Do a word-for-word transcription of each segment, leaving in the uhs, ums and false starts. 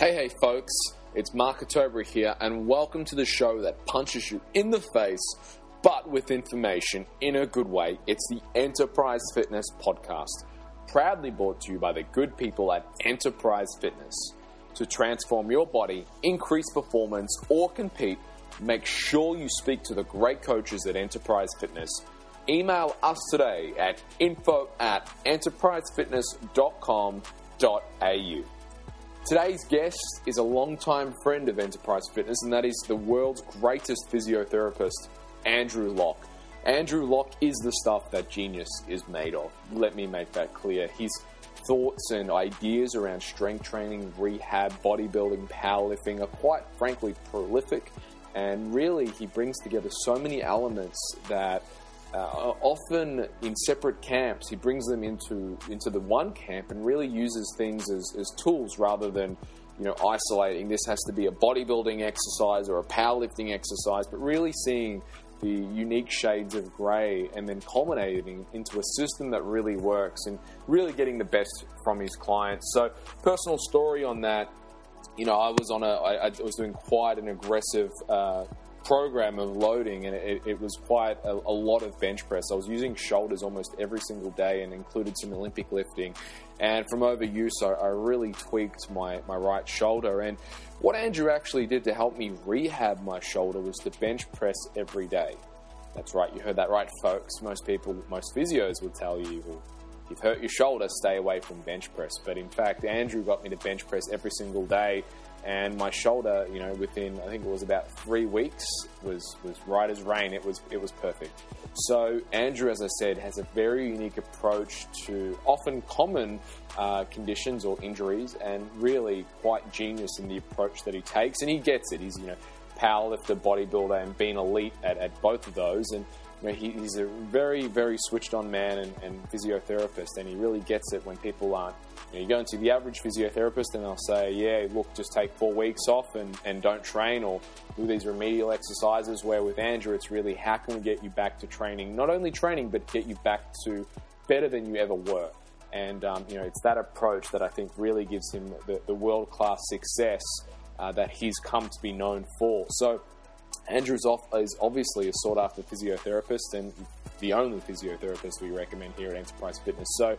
Hey, hey, folks, it's Mark Atobra here, and welcome to the show that punches you in the face, but with information in a good way. It's the Enterprise Fitness Podcast, proudly brought to you by the good people at Enterprise Fitness. To transform your body, increase performance, or compete, make sure you speak to the great coaches at Enterprise Fitness. Email us today at info at enterprise fitness dot com dot a u. Today's guest is a longtime friend of Enterprise Fitness, and that is the world's greatest physiotherapist, Andrew Lock. Andrew Lock is the stuff that genius is made of. Let me make that clear. His thoughts and ideas around strength training, rehab, bodybuilding, powerlifting are quite frankly prolific, and really he brings together so many elements that Uh, often in separate camps, he brings them into into the one camp and really uses things as, as tools rather than, you know, isolating. This has to be a bodybuilding exercise or a powerlifting exercise, but really seeing the unique shades of grey and then culminating into a system that really works and really getting the best from his clients. So, personal story on that, you know, I was on a I, I was doing quite an aggressive Uh, program of loading, and it, it was quite a, a lot of bench press. I was using shoulders almost every single day and included some Olympic lifting, and from overuse I, I really tweaked my, my right shoulder. And what Andrew actually did to help me rehab my shoulder was to bench press every day. That's right, you heard that right, folks. Most people, most physios will tell you, well, if you've hurt your shoulder, stay away from bench press. But in fact, Andrew got me to bench press every single day. And my shoulder, you know, within, I think it was about three weeks, was, was right as rain. It was, it was perfect. So Andrew, as I said, has a very unique approach to often common uh, conditions or injuries, and really quite genius in the approach that he takes. And he gets it. He's, you know, powerlifter, bodybuilder, and been elite at, at both of those. And you know, he, he's a very, very switched-on man and, and physiotherapist, and he really gets it when people aren't. You know, you go into the average physiotherapist and they'll say, yeah, look, just take four weeks off and, and don't train or do these remedial exercises, where with Andrew, it's really how can we get you back to training, not only training, but get you back to better than you ever were. And, um, you know, it's that approach that I think really gives him the, the world-class success uh, that he's come to be known for. So Andrew's off is obviously a sought-after physiotherapist, and the only physiotherapist we recommend here at Enterprise Fitness. So,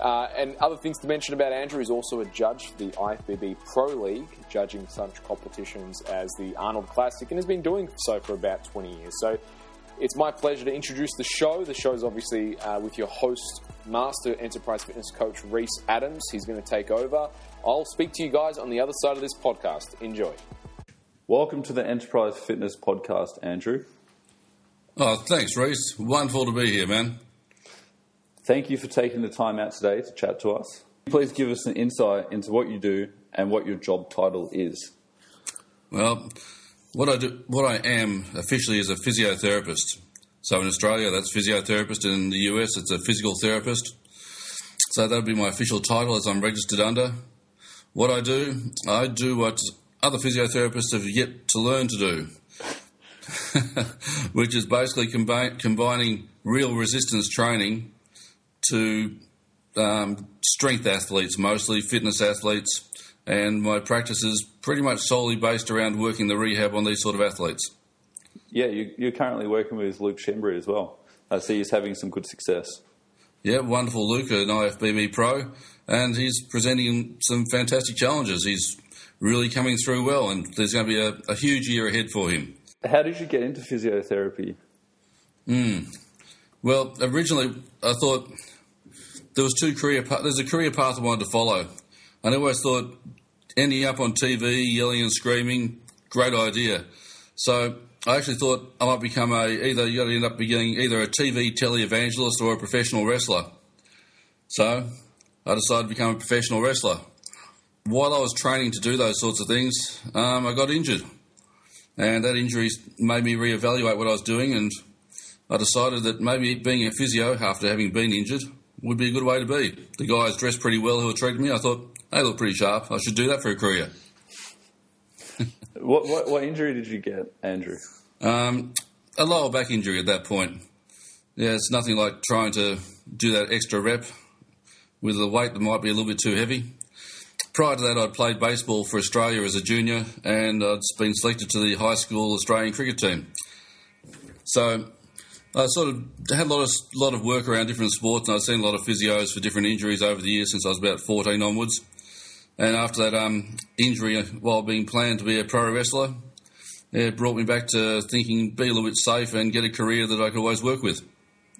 Uh, and other things to mention about Andrew is also a judge for the I F B B Pro League, judging such competitions as the Arnold Classic, and has been doing so for about twenty years. So it's my pleasure to introduce the show. The show is obviously uh, with your host, Master Enterprise Fitness Coach Reece Adams. He's going to take over. I'll speak to you guys on the other side of this podcast. Enjoy. Welcome to the Enterprise Fitness Podcast, Andrew. Oh, thanks, Reece. Wonderful to be here, man. Thank you for taking the time out today to chat to us. Please give us an insight into what you do and what your job title is. Well, what I do, what I am officially is a physiotherapist. So in Australia, that's physiotherapist, and in the U S, it's a physical therapist. So that would be my official title as I'm registered under. What I do, I do what other physiotherapists have yet to learn to do, which is basically combi- combining real resistance training to um, strength athletes, mostly fitness athletes, and my practice is pretty much solely based around working the rehab on these sort of athletes. Yeah, you, you're currently working with Luke Shimbury as well. I see he's having some good success. Yeah, wonderful Luke, an I F B B pro, and he's presenting some fantastic challenges. He's really coming through well, and there's going to be a, a huge year ahead for him. How did you get into physiotherapy? Mm. Well, originally I thought there was two career paths. There's a career path I wanted to follow. I always thought ending up on T V, yelling and screaming, great idea. So I actually thought I might become a either you got to end up being either a T V televangelist or a professional wrestler. So I decided to become a professional wrestler. While I was training to do those sorts of things, um, I got injured, and that injury made me reevaluate what I was doing, and I decided that maybe being a physio after having been injured would be a good way to be. The guys dressed pretty well who were treating me. I thought, they look pretty sharp. I should do that for a career. what, what what injury did you get, Andrew? Um, a lower back injury at that point. Yeah, it's nothing like trying to do that extra rep with the weight that might be a little bit too heavy. Prior to that, I'd played baseball for Australia as a junior, and I'd been selected to the high school Australian cricket team. So I sort of had a lot of, lot of work around different sports, and I'd seen a lot of physios for different injuries over the years since I was about fourteen onwards. And after that um, injury, while being planned to be a pro wrestler, it brought me back to thinking, be a little bit safe and get a career that I could always work with.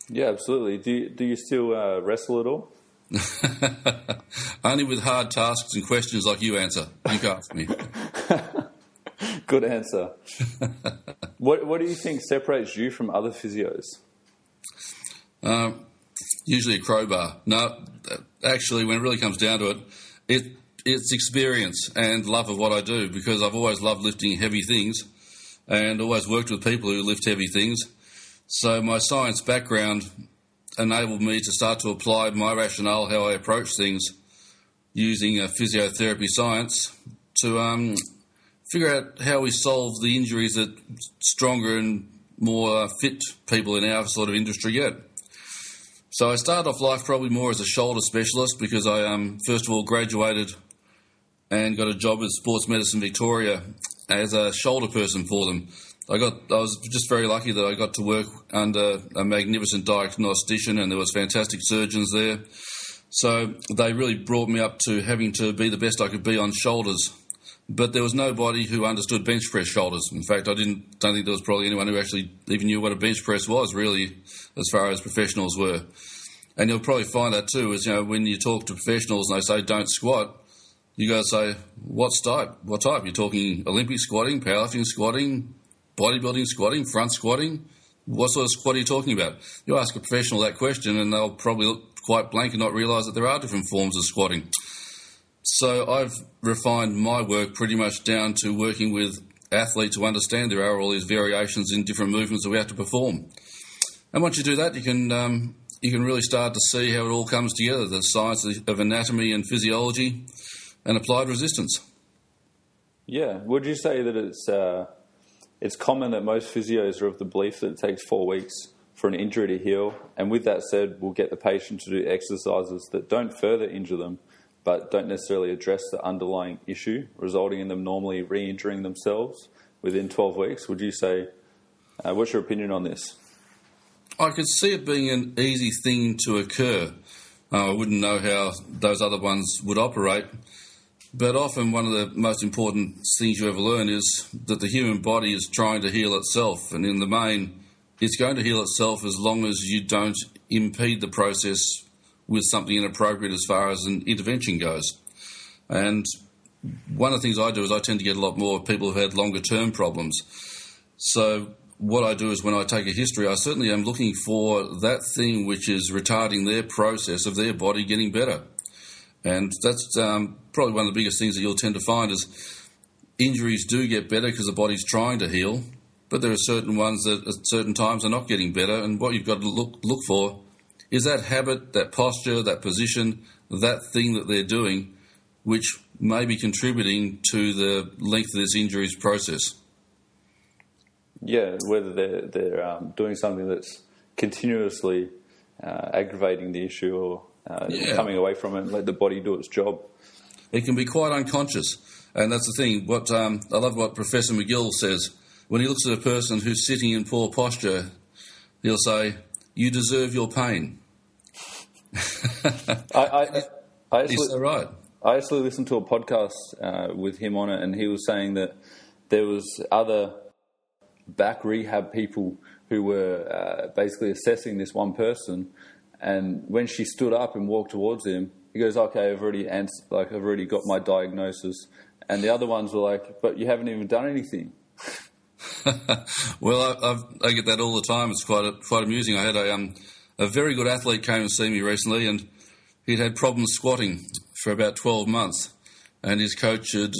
Yeah, absolutely. Do you, do you still uh, wrestle at all? Only with hard tasks and questions like you answer. You can ask me. Good answer. What What do you think separates you from other physios? Uh, usually a crowbar. No, actually, when it really comes down to it, it it's experience and love of what I do, because I've always loved lifting heavy things and always worked with people who lift heavy things. So my science background enabled me to start to apply my rationale, how I approach things, using a physiotherapy science to um, figure out how we solve the injuries that stronger and more fit people in our sort of industry get. So I started off life probably more as a shoulder specialist, because I um, first of all graduated and got a job at Sports Medicine Victoria as a shoulder person for them. I got. I was just very lucky that I got to work under a magnificent diagnostician, and there was fantastic surgeons there. So they really brought me up to having to be the best I could be on shoulders. But there was nobody who understood bench press shoulders. In fact, I didn't. Don't think there was probably anyone who actually even knew what a bench press was, really, as far as professionals were. And you'll probably find that too, is, you know, when you talk to professionals and they say don't squat, you guys say what type? What type? You're talking Olympic squatting, powerlifting squatting, bodybuilding squatting, front squatting. What sort of squat are you talking about? You ask a professional that question and they'll probably look quite blank and not realise that there are different forms of squatting. So I've refined my work pretty much down to working with athletes who understand there are all these variations in different movements that we have to perform. And once you do that, you can um, you can really start to see how it all comes together, the science of anatomy and physiology and applied resistance. Yeah. Would you say that it's... Uh... It's common that most physios are of the belief that it takes four weeks for an injury to heal, and with that said, we'll get the patient to do exercises that don't further injure them, but don't necessarily address the underlying issue, resulting in them normally re-injuring themselves within twelve weeks. Would you say, uh, what's your opinion on this? I could see it being an easy thing to occur. Uh, I wouldn't know how those other ones would operate. But often one of the most important things you ever learn is that the human body is trying to heal itself, and in the main, it's going to heal itself as long as you don't impede the process with something inappropriate as far as an intervention goes. And one of the things I do is I tend to get a lot more people who've had longer-term problems. So what I do is when I take a history, I certainly am looking for that thing which is retarding their process of their body getting better. And that's um, probably one of the biggest things that you'll tend to find is injuries do get better because the body's trying to heal, but there are certain ones that at certain times are not getting better, and what you've got to look look for is that habit, that posture, that position, that thing that they're doing, which may be contributing to the length of this injury's process. Yeah, whether they're, they're um, doing something that's continuously uh, aggravating the issue or... Uh, yeah. Coming away from it and let the body do its job. It can be quite unconscious, and that's the thing. What um, I love what Professor McGill says. When he looks at a person who's sitting in poor posture, he'll say, "You deserve your pain." I, I, I actually, Is that right? I actually listened to a podcast uh, with him on it, and he was saying that there was other back rehab people who were uh, basically assessing this one person. And when she stood up and walked towards him, he goes, "Okay, I've already answered, like I've already got my diagnosis." And the other ones were like, "But you haven't even done anything." Well, I, I've, I get that all the time. It's quite a, quite amusing. I had a um, a very good athlete came and see me recently, and he'd had problems squatting for about twelve months, and his coach had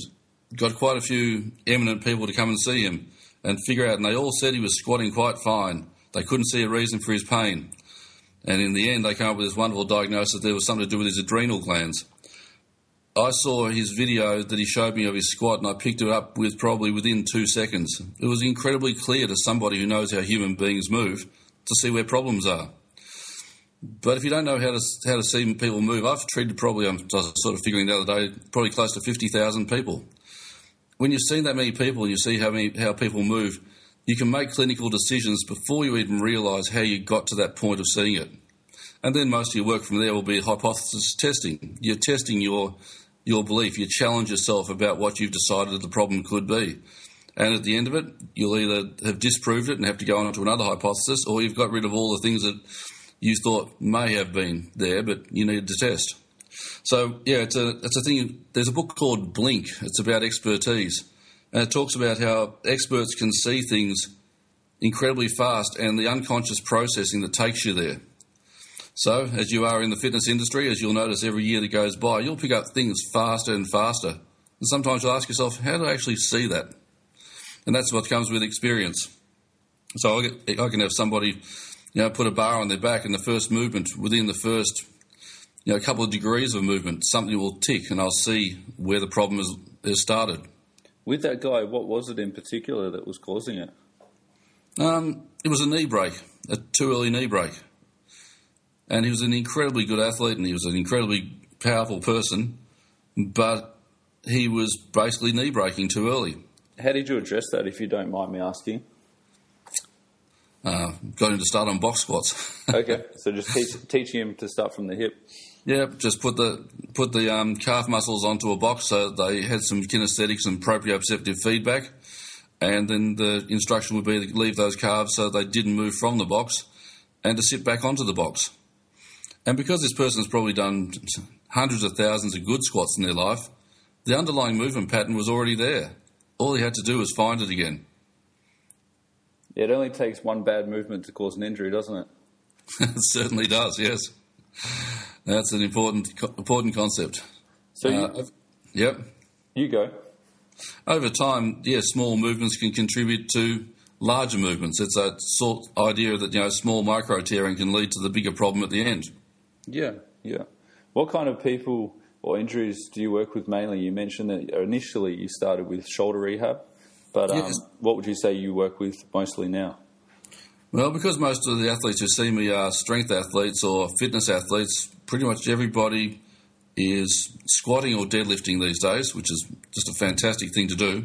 got quite a few eminent people to come and see him and figure out. And they all said he was squatting quite fine. They couldn't see a reason for his pain. And in the end, they came up with this wonderful diagnosis that there was something to do with his adrenal glands. I saw his video that he showed me of his squat, and I picked it up with probably within two seconds. It was incredibly clear to somebody who knows how human beings move to see where problems are. But if you don't know how to how to see people move, I've treated probably, I was sort of figuring the other day, probably close to fifty thousand people. When you've seen that many people and you see how many, how people move, you can make clinical decisions before you even realise how you got to that point of seeing it. And then most of your work from there will be hypothesis testing. You're testing your your belief. You challenge yourself about what you've decided the problem could be. And at the end of it, you'll either have disproved it and have to go on to another hypothesis, or you've got rid of all the things that you thought may have been there, but you needed to test. So, yeah, it's a it's a thing. There's a book called Blink. It's about expertise. And it talks about how experts can see things incredibly fast and the unconscious processing that takes you there. So, as you are in the fitness industry, as you'll notice every year that goes by, you'll pick up things faster and faster. And sometimes you'll ask yourself, how do I actually see that? And that's what comes with experience. So I can have somebody, you know, put a bar on their back, and the first movement, within the first, you know, couple of degrees of movement, something will tick, and I'll see where the problem is, is started. With that guy, what was it in particular that was causing it? Um, it was a knee break, a too early knee break. And he was an incredibly good athlete and he was an incredibly powerful person, but he was basically knee breaking too early. How did you address that, if you don't mind me asking? Uh, got him to start on box squats. Okay, so just teach, teaching him to start from the hip. Yeah, just put the put the um, calf muscles onto a box so they had some kinesthetics and proprioceptive feedback, and then the instruction would be to leave those calves so they didn't move from the box and to sit back onto the box. And because this person's probably done hundreds of thousands of good squats in their life, the underlying movement pattern was already there. All he had to do was find it again. It only takes one bad movement to cause an injury, doesn't it? It certainly does, yes. That's an important important concept. So, you, uh, yep. You go. Over time, yeah, small movements can contribute to larger movements. It's that sort of idea that, you know, small micro tearing can lead to the bigger problem at the end. Yeah, yeah. What kind of people or injuries do you work with mainly? You mentioned that initially you started with shoulder rehab, but um, yes. What would you say you work with mostly now? Well, because most of the athletes who see me are strength athletes or fitness athletes, pretty much everybody is squatting or deadlifting these days, which is just a fantastic thing to do.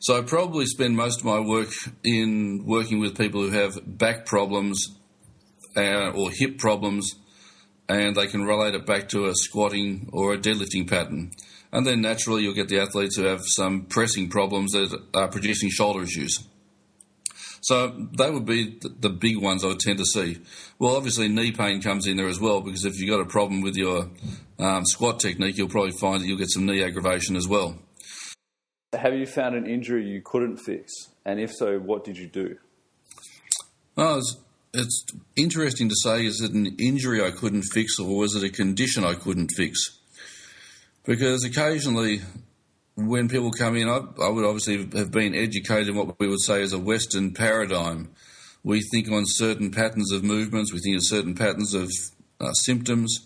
So I probably spend most of my work in working with people who have back problems uh, or hip problems, and they can relate it back to a squatting or a deadlifting pattern. And then naturally you'll get the athletes who have some pressing problems that are producing shoulder issues. So they would be the big ones I would tend to see. Well, obviously knee pain comes in there as well, because if you've got a problem with your um, squat technique, you'll probably find that you'll get some knee aggravation as well. Have you found an injury you couldn't fix? And if so, what did you do? Well, it's, it's interesting to say, is it an injury I couldn't fix, or was it a condition I couldn't fix? Because occasionally, when people come in, I, I would obviously have been educated in what we would say is a Western paradigm. We think on certain patterns of movements, we think of certain patterns of uh, symptoms.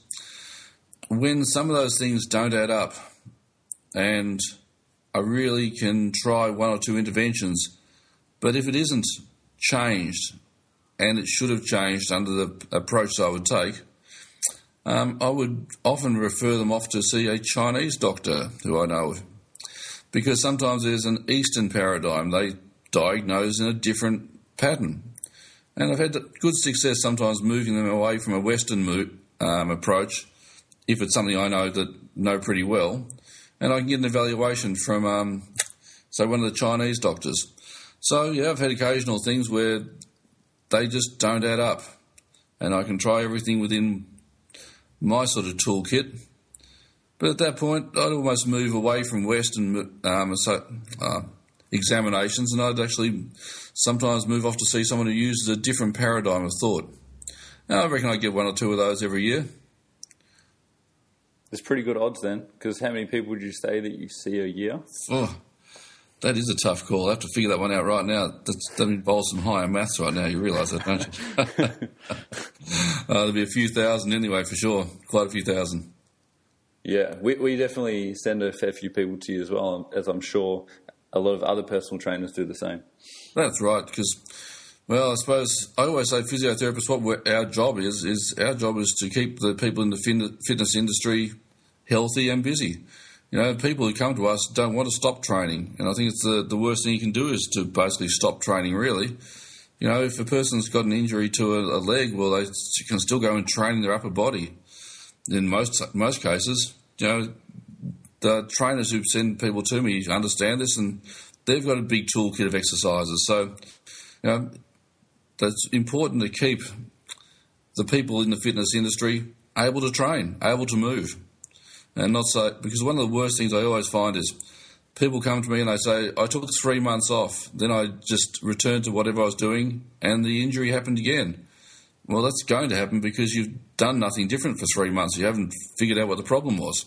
When some of those things don't add up, and I really can try one or two interventions, but if it isn't changed, and it should have changed under the approach I would take, um, I would often refer them off to see a Chinese doctor who I know of. Because sometimes there's an Eastern paradigm. They diagnose in a different pattern. And I've had good success sometimes moving them away from a Western mo- um, approach, if it's something I know that know pretty well. And I can get an evaluation from, um, say, one of the Chinese doctors. So, yeah, I've had occasional things where they just don't add up. And I can try everything within my sort of toolkit. But at that point, I'd almost move away from Western um, so, uh, examinations, and I'd actually sometimes move off to see someone who uses a different paradigm of thought. Now, I reckon I get one or two of those every year. There's pretty good odds then, because how many people would you say that you see a year? Oh, that is a tough call. I have to figure that one out right now. That's, that involves some higher maths right now. You realise that, don't you? uh, there'll be a few thousand anyway, for sure. Quite a few thousand. Yeah, we, we definitely send a fair few people to you as well, as I'm sure a lot of other personal trainers do the same. That's right, because Well, I suppose I always say physiotherapists, what our job is, is our job is to keep the people in the fitness industry healthy and busy. You know, people who come to us don't want to stop training. And I think it's the, the worst thing you can do is to basically stop training, really. You know, if a person's got an injury to a, a leg, well, they can still go and train their upper body. In most most cases, you know, the trainers who send people to me understand this, and they've got a big toolkit of exercises. So, you know, it's important to keep the people in the fitness industry able to train, able to move. And not so, because one of the worst things I always find is people come to me and they say, I took three months off, then I just returned to whatever I was doing and the injury happened again. Well, that's going to happen because you've done nothing different for three months. You haven't figured out what the problem was.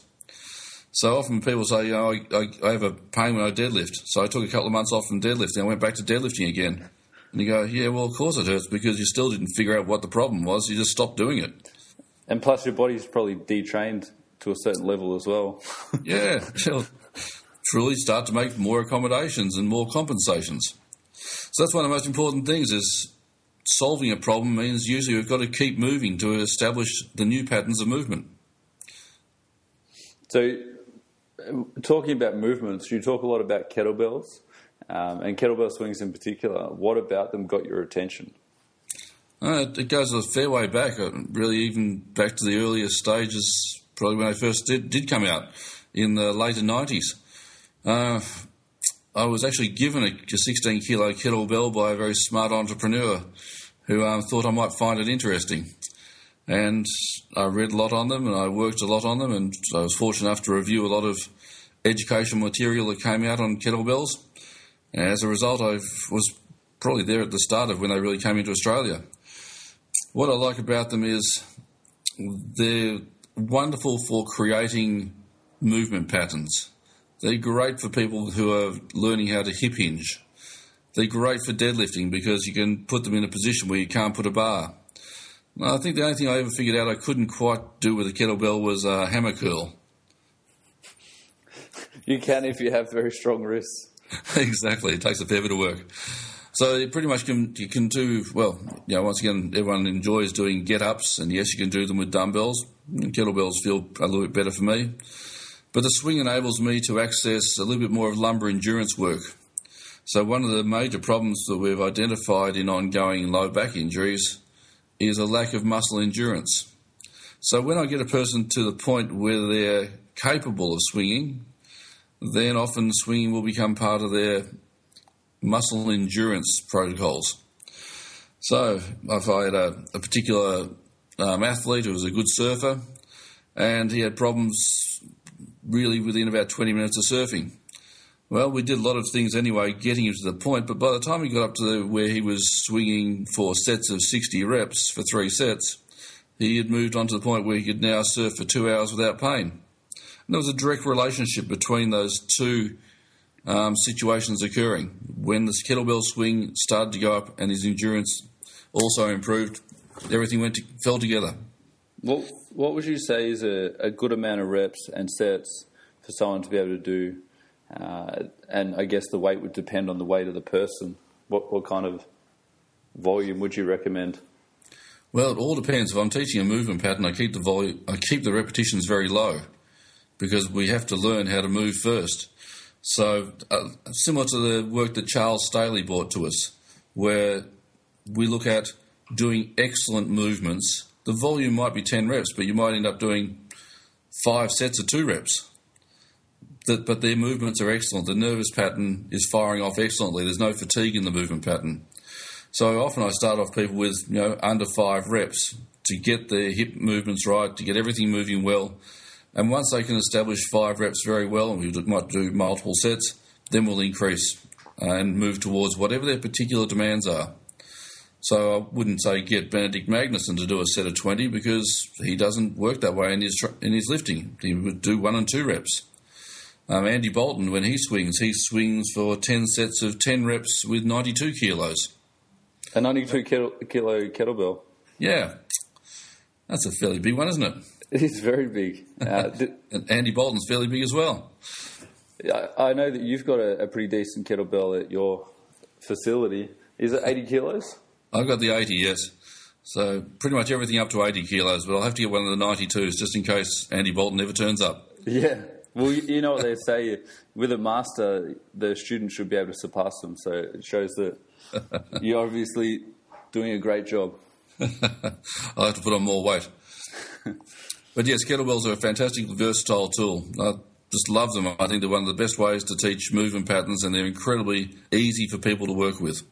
So often people say, you know, I, I, I have a pain when I deadlift, so I took a couple of months off from deadlifting and I went back to deadlifting again. And you go, yeah, well, of course it hurts because you still didn't figure out what the problem was. You just stopped doing it. And plus your body's probably detrained to a certain level as well. Yeah, it'll truly start to make more accommodations and more compensations. So that's one of the most important things is solving a problem means usually we've got to keep moving to establish the new patterns of movement. So talking about movements, you talk a lot about kettlebells um, and kettlebell swings in particular. What about them got your attention? Uh, it goes a fair way back, really even back to the earliest stages probably when I first did, did come out in the later nineties. Uh, I was actually given a sixteen-kilo kettlebell by a very smart entrepreneur who um, thought I might find it interesting. And I read a lot on them and I worked a lot on them, and I was fortunate enough to review a lot of educational material that came out on kettlebells. And as a result, I was probably there at the start of when they really came into Australia. What I like about them is they're wonderful for creating movement patterns. They're great for people who are learning how to hip hinge. They're great for deadlifting because you can put them in a position where you can't put a bar. I think the only thing I ever figured out I couldn't quite do with a kettlebell was a hammer curl. You can if you have very strong wrists. Exactly. It takes a fair bit of work. So you pretty much can, you can do, well, you know, once again, everyone enjoys doing get-ups, and yes, you can do them with dumbbells. Kettlebells feel a little bit better for me. But the swing enables me to access a little bit more of lumbar endurance work. So one of the major problems that we've identified in ongoing low back injuries is a lack of muscle endurance. So when I get a person to the point where they're capable of swinging, then often swinging will become part of their muscle endurance protocols. So if I had a, a particular um, athlete who was a good surfer, and he had problems really within about twenty minutes of surfing. Well, we did a lot of things anyway, getting him to the point, but by the time he got up to the, where he was swinging for sets of sixty reps for three sets, he had moved on to the point where he could now surf for two hours without pain. And there was a direct relationship between those two um, situations occurring. When this kettlebell swing started to go up and his endurance also improved, everything went to, fell together. What, what would you say is a, a good amount of reps and sets for someone to be able to do? Uh, and I guess the weight would depend on the weight of the person. What, what kind of volume would you recommend? Well, it all depends. If I'm teaching a movement pattern, I keep the volume, I keep the repetitions very low because we have to learn how to move first. So uh, similar to the work that Charles Staley brought to us, where we look at doing excellent movements. The volume might be ten reps, but you might end up doing five sets of two reps. That, but their movements are excellent. The nervous pattern is firing off excellently. There's no fatigue in the movement pattern. So often I start off people with, you know, under five reps to get their hip movements right, to get everything moving well. And once they can establish five reps very well, and we might do multiple sets, then we'll increase and move towards whatever their particular demands are. So I wouldn't say get Benedict Magnuson to do a set of twenty because he doesn't work that way in his in his lifting. He would do one and two reps. Um, Andy Bolton, when he swings, he swings for ten sets of ten reps with ninety-two kilos. A ninety-two kilo kettlebell. Yeah. That's a fairly big one, isn't it? It is very big. Uh, th- and Andy Bolton's fairly big as well. I, I know that you've got a, a pretty decent kettlebell at your facility. Is it eighty kilos? I've got the eighty, yes. So pretty much everything up to eighty kilos, but I'll have to get one of the ninety-twos just in case Andy Bolton ever turns up. Yeah. Well, you know what they say, with a master, the student should be able to surpass them. So it shows that you're obviously doing a great job. I'll have to put on more weight. But yes, kettlebells are a fantastic, versatile tool. I just love them. I think they're one of the best ways to teach movement patterns, and they're incredibly easy for people to work with.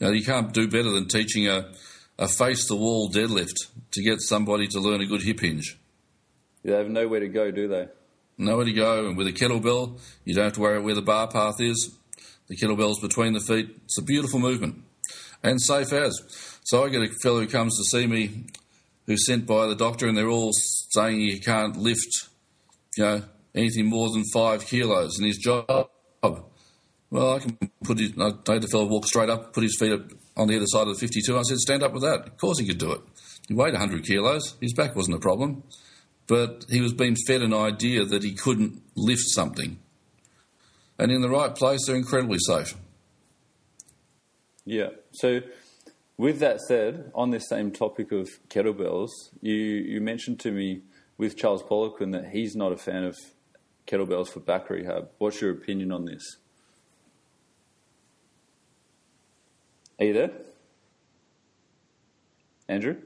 Now, you can't do better than teaching a, a face-the-wall deadlift to get somebody to learn a good hip hinge. Yeah, they have nowhere to go, do they? Nowhere to go. And with a kettlebell, you don't have to worry where the bar path is. The kettlebell's between the feet. It's a beautiful movement and safe as. So I get a fellow who comes to see me who's sent by the doctor, and they're all saying he can't lift, you know, anything more than five kilos in his job. Well, I can put his, I made the fellow walk straight up, put his feet up on the other side of the fifty-two. I said, stand up with that. Of course he could do it. He weighed one hundred kilos. His back wasn't a problem. But he was being fed an idea that he couldn't lift something. And in the right place, they're incredibly safe. Yeah. So with that said, on this same topic of kettlebells, you, you mentioned to me with Charles Poliquin that he's not a fan of kettlebells for back rehab. What's your opinion on this? Are you there, Andrew?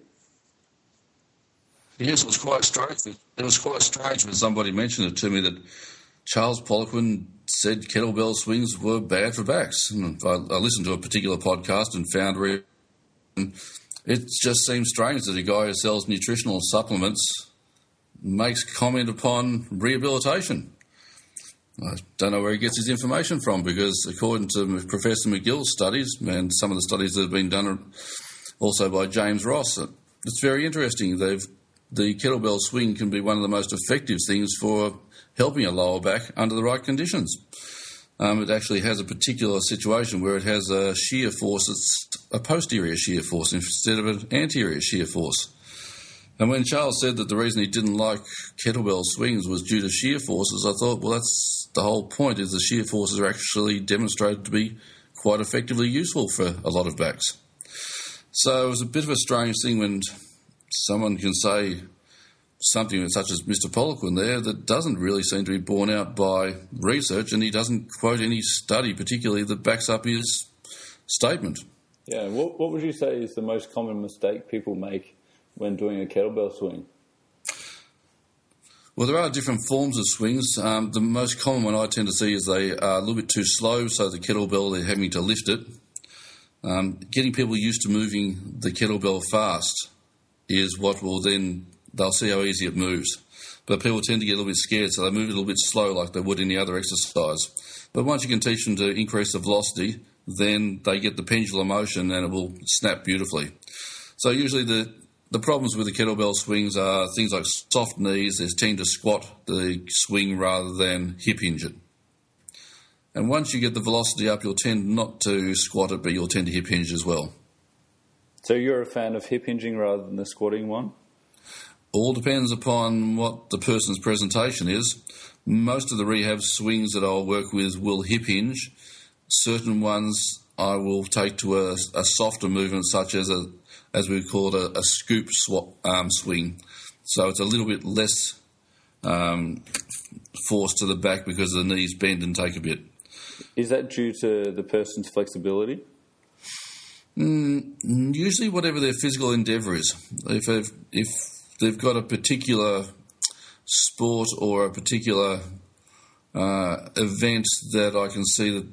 Yes, it was quite strange. It was quite strange when somebody mentioned it to me that Charles Poliquin said kettlebell swings were bad for backs. And I, I listened to a particular podcast and found re- and it just seems strange that a guy who sells nutritional supplements makes comment upon rehabilitation. I don't know where he gets his information from, because according to Professor McGill's studies and some of the studies that have been done also by James Ross, it's very interesting. They've, the kettlebell swing can be one of the most effective things for helping a lower back under the right conditions. Um, it actually has a particular situation where it has a shear force that's a posterior shear force instead of an anterior shear force. And when Charles said that the reason he didn't like kettlebell swings was due to shear forces, I thought, well, that's the whole point, is the shear forces are actually demonstrated to be quite effectively useful for a lot of backs. So it was a bit of a strange thing when someone can say something such as Mister Poliquin there that doesn't really seem to be borne out by research, and he doesn't quote any study particularly that backs up his statement. Yeah, what, what would you say is the most common mistake people make when doing a kettlebell swing? Well, there are different forms of swings. Um, the most common one I tend to see is they are a little bit too slow, so the kettlebell, they're having to lift it. Um, getting people used to moving the kettlebell fast is what will then, they'll see how easy it moves. But people tend to get a little bit scared, so they move it a little bit slow like they would any other exercise. But once you can teach them to increase the velocity, then they get the pendulum motion and it will snap beautifully. So usually the The problems with the kettlebell swings are things like soft knees. They tend to squat the swing rather than hip hinge it. And once you get the velocity up, you'll tend not to squat it, but you'll tend to hip hinge as well. So you're a fan of hip hinging rather than the squatting one? All depends upon what the person's presentation is. Most of the rehab swings that I'll work with will hip hinge. Certain ones I will take to a, a softer movement, such as a as we call it, a, a scoop swap, um, swing. So it's a little bit less um, force to the back because the knees bend and take a bit. Is that due to the person's flexibility? Mm, usually whatever their physical endeavour is. If they've, if they've got a particular sport or a particular uh, event that I can see that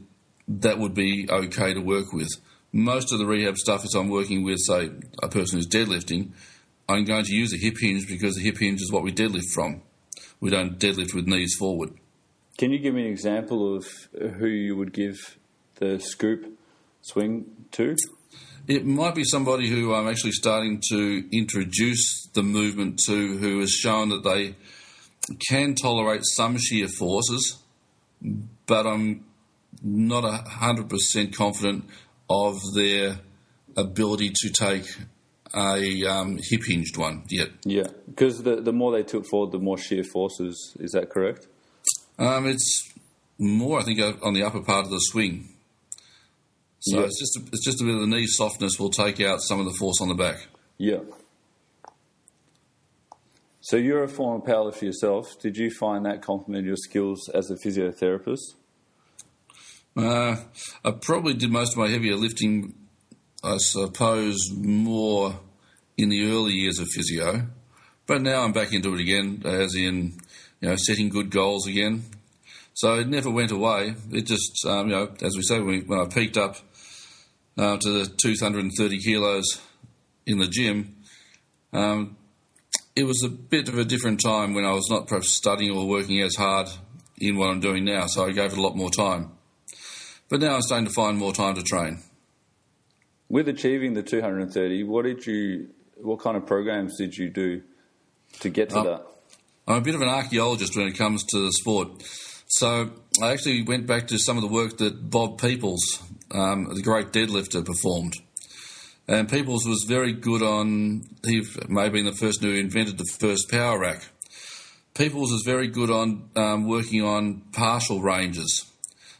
that would be okay to work with. Most of the rehab stuff is I'm working with, say, a person who's deadlifting. I'm going to use a hip hinge because the hip hinge is what we deadlift from. We don't deadlift with knees forward. Can you give me an example of who you would give the scoop swing to? It might be somebody who I'm actually starting to introduce the movement to, who has shown that they can tolerate some shear forces, but I'm not one hundred percent confident of their ability to take a um, hip-hinged one yet. Yeah, because the, the more they took forward, the more shear forces. Is that correct? Um, it's more, I think, on the upper part of the swing. So yeah. it's just a, it's just a bit of the knee softness will take out some of the force on the back. Yeah. So you're a former powerlifter yourself. Did you find that complemented your skills as a physiotherapist? Uh, I probably did most of my heavier lifting, I suppose, more in the early years of physio. But now I'm back into it again, as in, you know, setting good goals again. So it never went away. It just, um, you know, as we say, when, when I peaked up uh, to the two hundred thirty kilos in the gym, um, it was a bit of a different time when I was not perhaps studying or working as hard in what I'm doing now. So I gave it a lot more time. But now I'm starting to find more time to train. With achieving the two hundred thirty, what did you? What kind of programs did you do to get to I'm, that? I'm a bit of an archaeologist when it comes to the sport. So I actually went back to some of the work that Bob Peoples, um, the great deadlifter, performed. And Peoples was very good on, he may have been the first who invented the first power rack. Peoples is very good on um, working on partial ranges.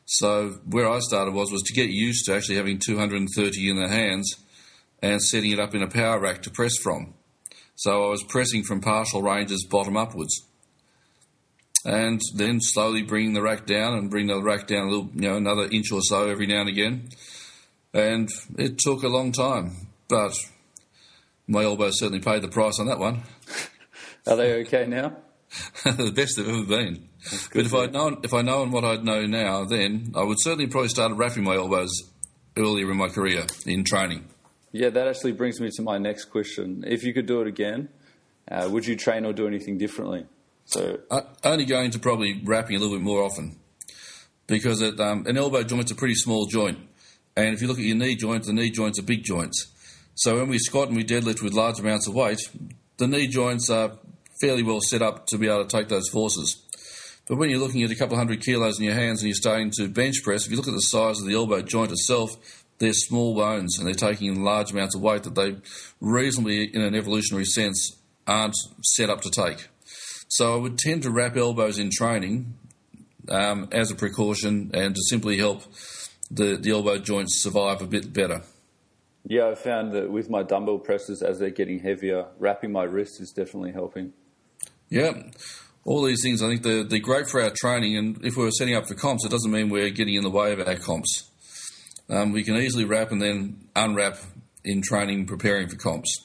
So where I started was, was to get used to actually having two hundred thirty in the hands and setting it up in a power rack to press from. So I was pressing from partial ranges bottom upwards. And then slowly bringing the rack down and bringing the rack down a little, you know, another inch or so every now and again. And it took a long time, but my elbow certainly paid the price on that one. Are they okay now? The best they've ever been. But if I'd known, if I known what I'd know now, then I would certainly probably start wrapping my elbows earlier in my career in training. Yeah, that actually brings me to my next question. If you could do it again, uh, would you train or do anything differently? So uh, only going to probably wrapping a little bit more often, because it, um, an elbow joint's a pretty small joint, and if you look at your knee joint, the knee joints are big joints. So when we squat and we deadlift with large amounts of weight, the knee joints are fairly well set up to be able to take those forces. But when you're looking at a couple hundred kilos in your hands and you're starting to bench press, if you look at the size of the elbow joint itself, they're small bones and they're taking in large amounts of weight that they reasonably, in an evolutionary sense, aren't set up to take. So I would tend to wrap elbows in training um, as a precaution and to simply help the, the elbow joints survive a bit better. Yeah, I found that with my dumbbell presses, as they're getting heavier, wrapping my wrists is definitely helping. Yeah. All these things, I think they're, they're great for our training, and if we're setting up for comps, it doesn't mean we're getting in the way of our comps. Um, we can easily wrap and then unwrap in training, preparing for comps.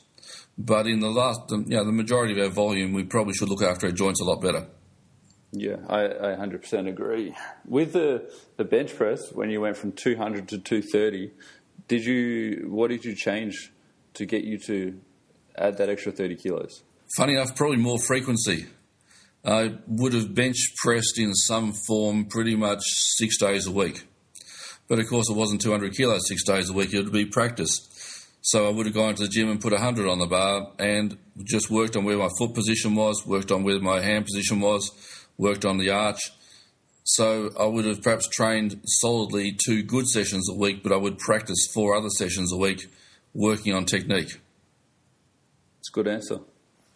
But in the last, you know, the majority of our volume, we probably should look after our joints a lot better. Yeah, I, I one hundred percent agree. With the, the bench press, when you went from two hundred to two thirty, did you what did you change to get you to add that extra thirty kilos? Funny enough, probably more frequency. I would have bench pressed in some form pretty much six days a week. But, of course, it wasn't two hundred kilos six days a week. It would be practice. So I would have gone to the gym and put one hundred on the bar and just worked on where my foot position was, worked on where my hand position was, worked on the arch. So I would have perhaps trained solidly two good sessions a week, but I would practice four other sessions a week working on technique. It's a good answer.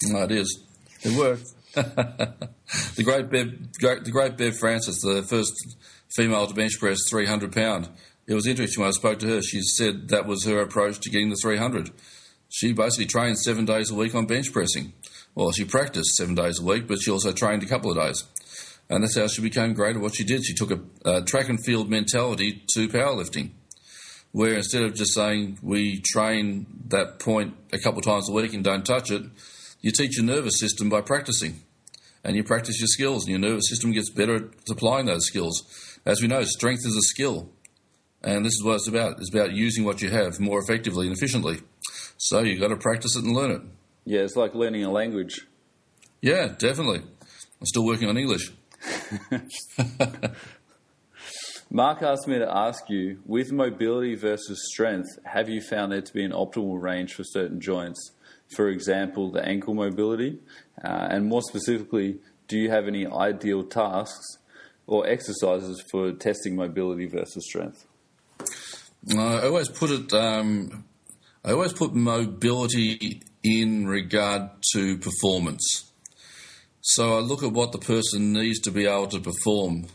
No, it is. It worked. the great Bev, great, the great Bev Francis, the first female to bench press three hundred pound. It was interesting when I spoke to her. She said that was her approach to getting the three hundred. She basically trained seven days a week on bench pressing. Well, she practiced seven days a week, but she also trained a couple of days, and that's how she became great at what she did. She took a, a track and field mentality to powerlifting, where instead of just saying we train that point a couple of times a week and don't touch it, you teach your nervous system by practicing, and you practice your skills, and your nervous system gets better at applying those skills. As we know, strength is a skill, and this is what it's about. It's about using what you have more effectively and efficiently. So you've got to practice it and learn it. Yeah, it's like learning a language. Yeah, definitely. I'm still working on English. Mark asked me to ask you, with mobility versus strength, have you found there to be an optimal range for certain joints? For example, the ankle mobility, uh, and more specifically, do you have any ideal tasks or exercises for testing mobility versus strength? I always put it. Um, I always put mobility in regard to performance. So I look at what the person needs to be able to perform.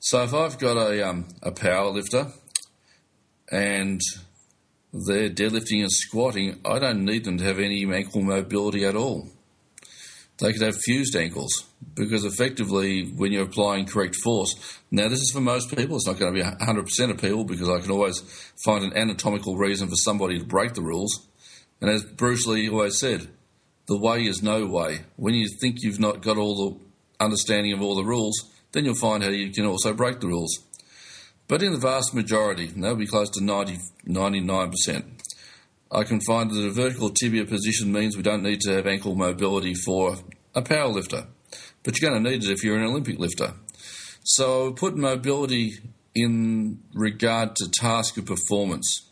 So if I've got a um, a power lifter and they're deadlifting and squatting, I don't need them to have any ankle mobility at all. They could have fused ankles, because effectively when you're applying correct force, now this is for most people, it's not going to be one hundred percent of people, because I can always find an anatomical reason for somebody to break the rules. And as Bruce Lee always said, the way is no way. When you think you've not got all the understanding of all the rules, then you'll find how you can also break the rules. But in the vast majority, and that'll be close to ninety, ninety-nine percent, I can find that a vertical tibia position means we don't need to have ankle mobility for a power lifter. But you're going to need it if you're an Olympic lifter. So I would put mobility in regard to task of performance.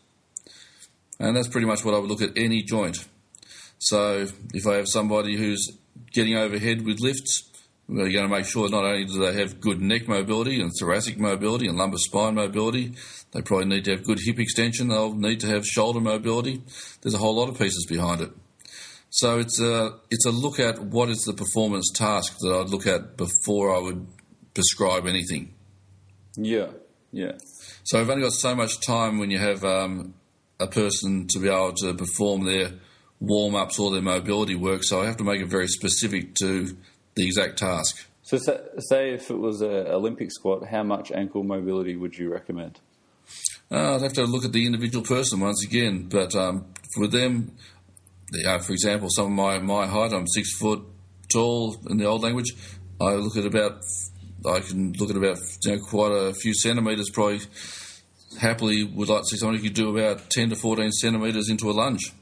And that's pretty much what I would look at any joint. So if I have somebody who's getting overhead with lifts, we're going to make sure not only do they have good neck mobility and thoracic mobility and lumbar spine mobility, they probably need to have good hip extension, they'll need to have shoulder mobility. There's a whole lot of pieces behind it. So it's a, it's a look at what is the performance task that I'd look at before I would prescribe anything. Yeah, yeah. So I've only got so much time when you have um, a person to be able to perform their warm-ups or their mobility work, so I have to make it very specific to the exact task. So say if it was an Olympic squat, how much ankle mobility would you recommend? Uh, I'd have to look at the individual person once again, but um, with them, you know, for example, some of my, my height, I'm six foot tall in the old language, I look at about, I can look at about you know, quite a few centimetres, probably happily would like to see somebody who could do about ten to fourteen centimetres into a lunge.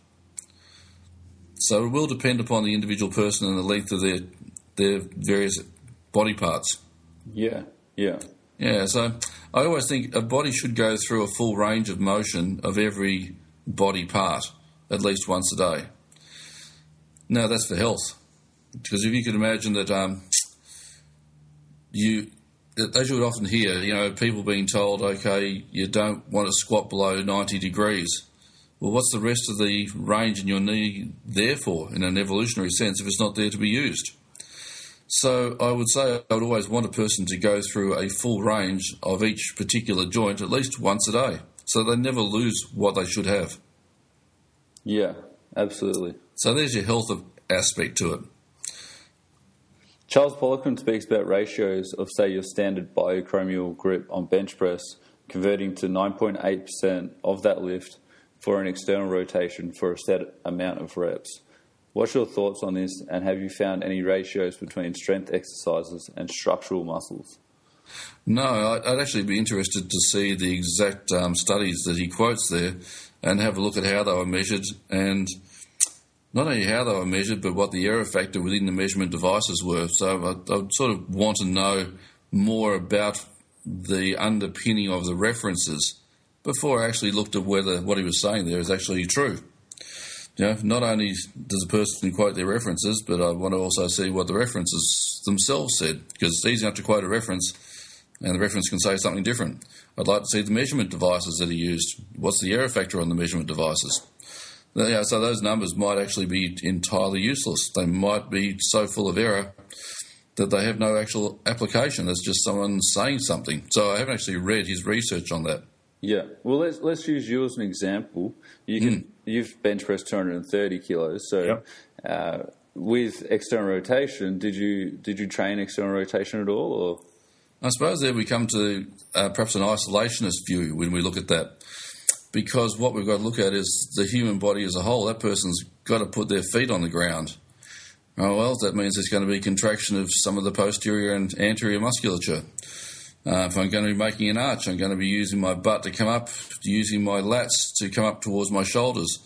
So it will depend upon the individual person and the length of their their various body parts. Yeah, yeah. Yeah, so I always think a body should go through a full range of motion of every body part at least once a day. Now, that's for health. Because if you could imagine that um, you, as you would often hear, you know, people being told, okay, you don't want to squat below ninety degrees. Well, what's the rest of the range in your knee there for in an evolutionary sense if it's not there to be used? So I would say I would always want a person to go through a full range of each particular joint at least once a day, so they never lose what they should have. Yeah, absolutely. So there's your health aspect to it. Charles Poliquin speaks about ratios of, say, your standard biochromial grip on bench press converting to nine point eight percent of that lift for an external rotation for a set amount of reps. What's your thoughts on this, and have you found any ratios between strength exercises and structural muscles? No, I'd actually be interested to see the exact um, studies that he quotes there and have a look at how they were measured, and not only how they were measured but what the error factor within the measurement devices were. So I'd, I'd sort of want to know more about the underpinning of the references before I actually looked at whether what he was saying there is actually true. You know, not only does a person quote their references, but I want to also see what the references themselves said, because it's easy enough to quote a reference and the reference can say something different. I'd like to see the measurement devices that are used. What's the error factor on the measurement devices? You know, so those numbers might actually be entirely useless. They might be so full of error that they have no actual application. That's just someone saying something. So I haven't actually read his research on that. Yeah. Well, let's let's use you as an example. You can mm. You've bench pressed two hundred thirty kilos. So, yep. uh, with external rotation, did you did you train external rotation at all? Or? I suppose there we come to uh, perhaps an isolationist view when we look at that, because what we've got to look at is the human body as a whole. That person's got to put their feet on the ground. Oh well, that means there's going to be contraction of some of the posterior and anterior musculature. Uh, if I'm going to be making an arch, I'm going to be using my butt to come up, using my lats to come up towards my shoulders.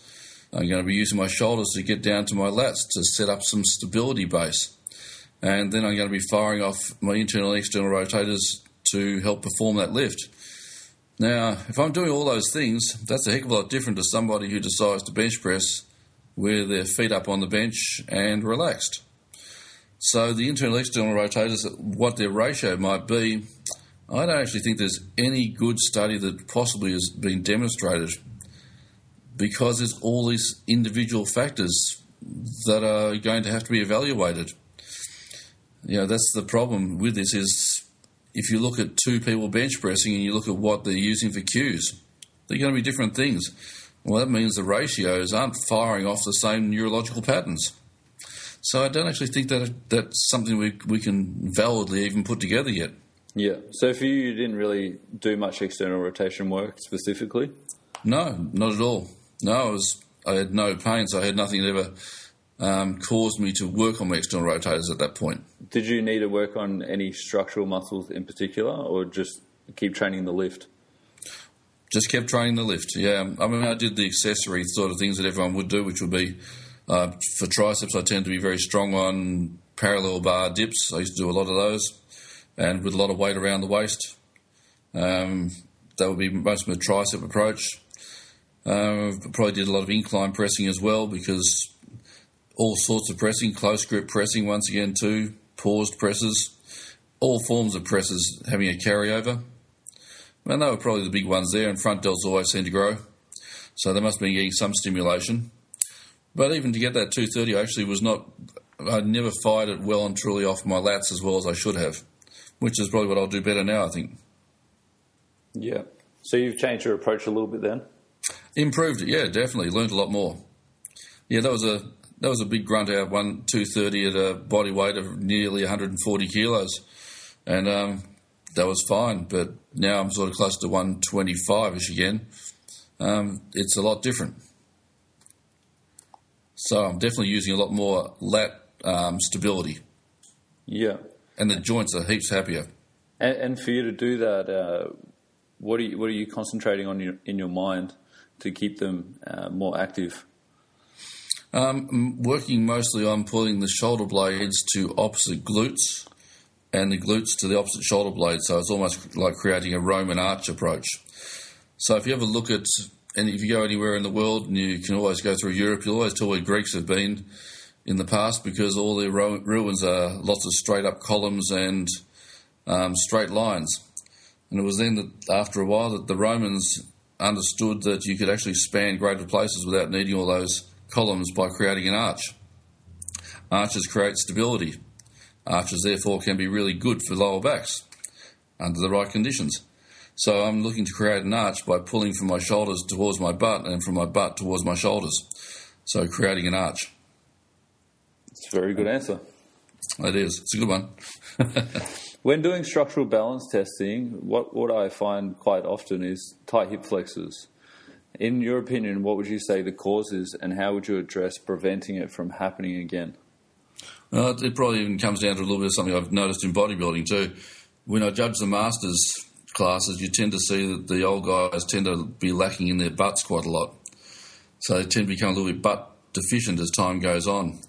I'm going to be using my shoulders to get down to my lats to set up some stability base. And then I'm going to be firing off my internal and external rotators to help perform that lift. Now, if I'm doing all those things, that's a heck of a lot different to somebody who decides to bench press with their feet up on the bench and relaxed. So the internal and external rotators, what their ratio might be, I don't actually think there's any good study that possibly has been demonstrated, because there's all these individual factors that are going to have to be evaluated. You know, that's the problem with this is if you look at two people bench pressing and you look at what they're using for cues, they're going to be different things. Well, that means the ratios aren't firing off the same neurological patterns. So I don't actually think that that's something we we can validly even put together yet. Yeah. So for you, you didn't really do much external rotation work specifically? No, not at all. No, I, was, I had no pain, so I had nothing that ever um, caused me to work on my external rotators at that point. Did you need to work on any structural muscles in particular, or just keep training the lift? Just kept training the lift, yeah. I mean, I did the accessory sort of things that everyone would do, which would be uh, for triceps, I tend to be very strong on parallel bar dips. I used to do a lot of those, and with a lot of weight around the waist. Um, that would be most of my tricep approach. Um, probably did a lot of incline pressing as well, because all sorts of pressing, close grip pressing once again too, paused presses, all forms of presses having a carryover. And they were probably the big ones there, and front delts always seem to grow. So they must have been getting some stimulation. But even to get that two thirty, I actually was not, I never fired it well and truly off my lats as well as I should have, which is probably what I'll do better now, I think. Yeah. So you've changed your approach a little bit then? Improved it, yeah, definitely. Learned a lot more. Yeah, that was a that was a big grunt out, one two thirty at a body weight of nearly one hundred forty kilos. And um that was fine, but now I'm sort of close to one twenty-five-ish again. Um, it's a lot different. So I'm definitely using a lot more lat um, stability. Yeah. And the joints are heaps happier. And, and for you to do that, uh, what are you, what are you concentrating on your, in your mind to keep them uh, more active? Um, I'm working mostly on pulling the shoulder blades to opposite glutes, and the glutes to the opposite shoulder blade, so it's almost like creating a Roman arch approach. So if you ever look at, and if you go anywhere in the world, and you can always go through Europe, you'll always tell where Greeks have been in the past, because all their ruins are lots of straight-up columns and um, straight lines. And it was then that, after a while, that the Romans understood that you could actually span greater places without needing all those columns by creating an arch. Arches create stability. Arches, therefore, can be really good for lower backs under the right conditions. So I'm looking to create an arch by pulling from my shoulders towards my butt and from my butt towards my shoulders. So creating an arch. It's a very good answer. It is. It's a good one. When doing structural balance testing, what, what I find quite often is tight hip flexors. In your opinion, what would you say the cause is, and how would you address preventing it from happening again? Uh, it probably even comes down to a little bit of something I've noticed in bodybuilding too. When I judge the masters classes, you tend to see that the old guys tend to be lacking in their butts quite a lot. So they tend to become a little bit butt deficient as time goes on.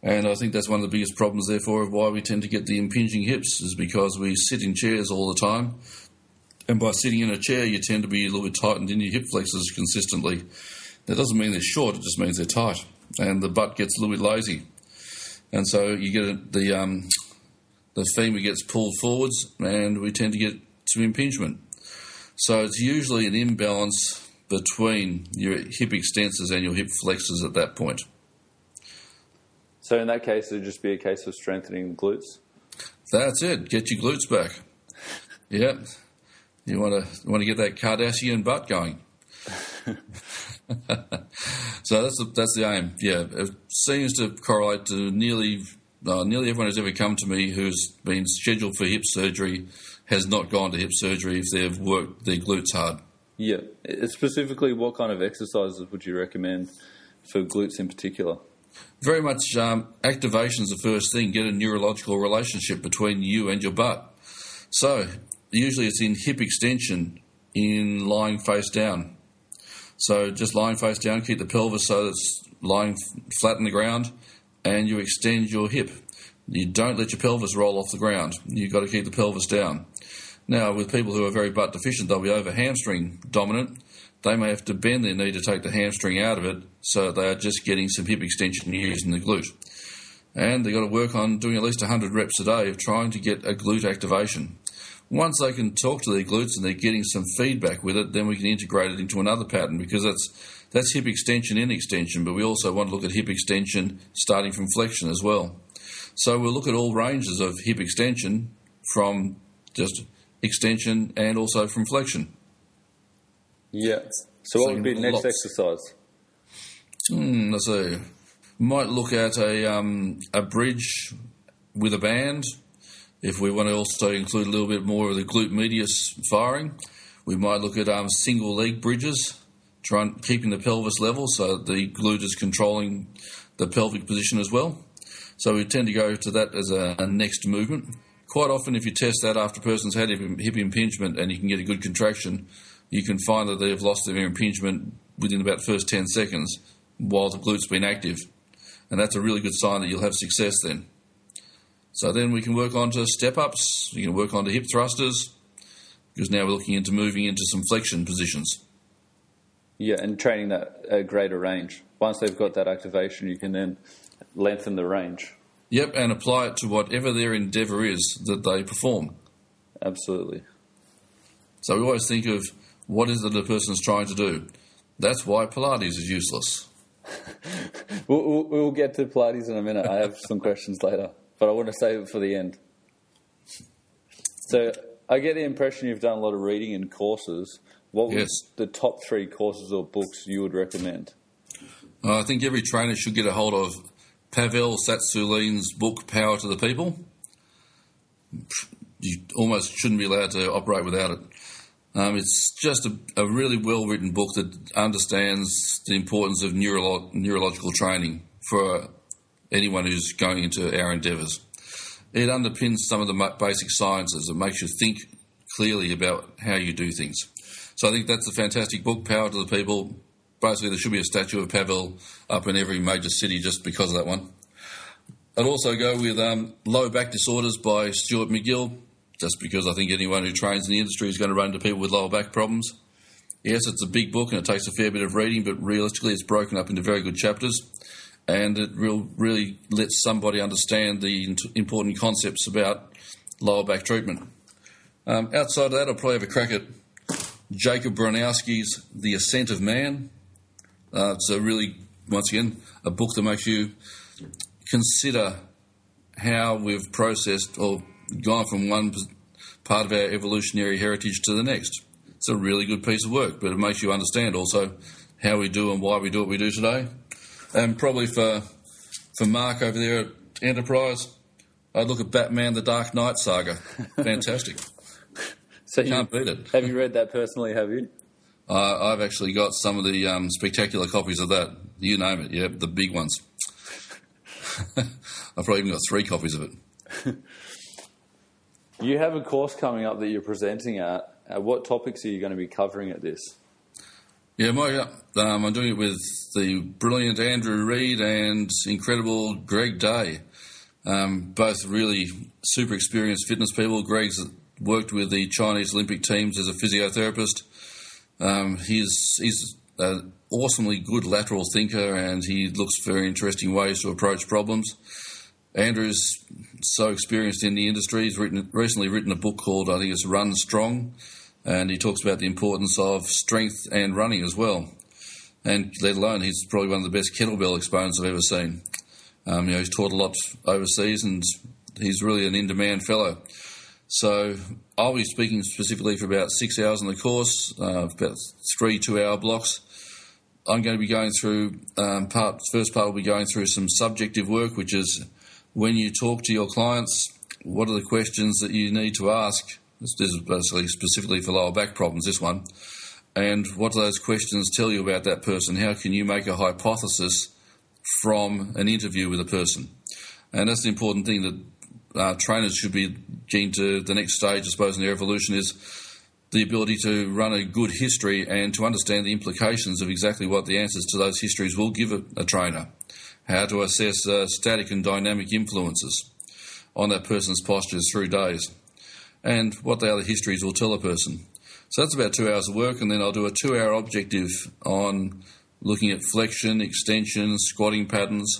And I think that's one of the biggest problems, therefore, of why we tend to get the impinging hips, is because we sit in chairs all the time. And by sitting in a chair, you tend to be a little bit tightened in your hip flexors consistently. That doesn't mean they're short, it just means they're tight. And the butt gets a little bit lazy. And so you get a, the um, the femur gets pulled forwards, and we tend to get some impingement. So it's usually an imbalance between your hip extensors and your hip flexors at that point. So in that case, it'd just be a case of strengthening the glutes. That's it. Get your glutes back. Yeah, you want to you want to get that Kardashian butt going. So that's the, that's the aim. Yeah, it seems to correlate to nearly uh, nearly everyone who's ever come to me who's been scheduled for hip surgery has not gone to hip surgery if they've worked their glutes hard. Yeah. Specifically, what kind of exercises would you recommend for glutes in particular? Very much um, activation is the first thing. Get a neurological relationship between you and your butt. So usually it's in hip extension, in lying face down. So just lying face down, keep the pelvis so that it's lying flat on the ground, and you extend your hip. You don't let your pelvis roll off the ground. You've got to keep the pelvis down. Now, with people who are very butt deficient, they'll be over hamstring dominant. They may have to bend their knee to take the hamstring out of it, so they are just getting some hip extension using the glute. And they've got to work on doing at least one hundred reps a day of trying to get a glute activation. Once they can talk to their glutes and they're getting some feedback with it, then we can integrate it into another pattern, because that's that's hip extension in extension, but we also want to look at hip extension starting from flexion as well. So we'll look at all ranges of hip extension, from just extension and also from flexion. Yeah. So what would be next lots. exercise? Mm, let's see. Might look at a um, a bridge with a band. If we want to also include a little bit more of the glute medius firing, we might look at um, single leg bridges, trying keeping the pelvis level so the glute is controlling the pelvic position as well. So we tend to go to that as a, a next movement. Quite often, if you test that after a person's had hip impingement and you can get a good contraction, you can find that they've lost their impingement within about the first ten seconds while the glute's been active. And that's a really good sign that you'll have success then. So then we can work on to step-ups, you can work on to hip thrusters, because now we're looking into moving into some flexion positions. Yeah, and training that at greater range. Once they've got that activation, you can then lengthen the range. Yep, and apply it to whatever their endeavour is that they perform. Absolutely. So we always think of what is it the person's trying to do. That's why Pilates is useless. we'll, we'll get to Pilates in a minute. I have some questions later, but I want to save it for the end. So I get the impression you've done a lot of reading and courses. What yes. were the top three courses or books you would recommend? I think every trainer should get a hold of Pavel Satsulin's book, Power to the People. You almost shouldn't be allowed to operate without it. Um, it's just a, a really well-written book that understands the importance of neurolo- neurological training for anyone who's going into our endeavours. It underpins some of the basic sciences. It makes you think clearly about how you do things. So I think that's a fantastic book, Power to the People. Basically, there should be a statue of Pavel up in every major city just because of that one. I'd also go with um, Low Back Disorders by Stuart McGill, just because I think anyone who trains in the industry is going to run into people with lower back problems. Yes, it's a big book and it takes a fair bit of reading, but realistically it's broken up into very good chapters, and it will really lets somebody understand the important concepts about lower back treatment. Um, outside of that, I'll probably have a crack at Jacob Bronowski's The Ascent of Man. Uh, it's a really, once again, a book that makes you consider how we've processed or gone from one part of our evolutionary heritage to the next. It's a really good piece of work, but it makes you understand also how we do and why we do what we do today. And probably for for Mark over there at Enterprise, I'd look at Batman: The Dark Knight Saga. Fantastic. So Can't you, beat it. Have you read that personally, have you? Uh, I've actually got some of the um, spectacular copies of that. You name it, yeah, the big ones. I've probably even got three copies of it. You have a course coming up that you're presenting at. Uh, what topics are you going to be covering at this? Yeah, my, um, I'm doing it with the brilliant Andrew Reid and incredible Greg Day, um, both really super experienced fitness people. Greg's worked with the Chinese Olympic teams as a physiotherapist. Um, he's he's an awesomely good lateral thinker, and he looks for interesting ways to approach problems. Andrew's so experienced in the industry. He's written, recently written a book called, I think it's Run Strong, and he talks about the importance of strength and running as well. And let alone, he's probably one of the best kettlebell exponents I've ever seen. Um, you know, he's taught a lot overseas, and he's really an in-demand fellow. So I'll be speaking specifically for about six hours in the course, uh, about three two-hour blocks. I'm going to be going through, um, part first part will be going through some subjective work, which is when you talk to your clients, what are the questions that you need to ask? This is basically specifically for lower back problems, this one. And what do those questions tell you about that person? How can you make a hypothesis from an interview with a person? And that's the important thing that Uh, trainers should be keen to the next stage, I suppose, in their evolution is the ability to run a good history and to understand the implications of exactly what the answers to those histories will give a, a trainer, how to assess uh, static and dynamic influences on that person's postures through days, and what the other histories will tell a person. So that's about two hours of work, and then I'll do a two-hour objective on looking at flexion, extension, squatting patterns,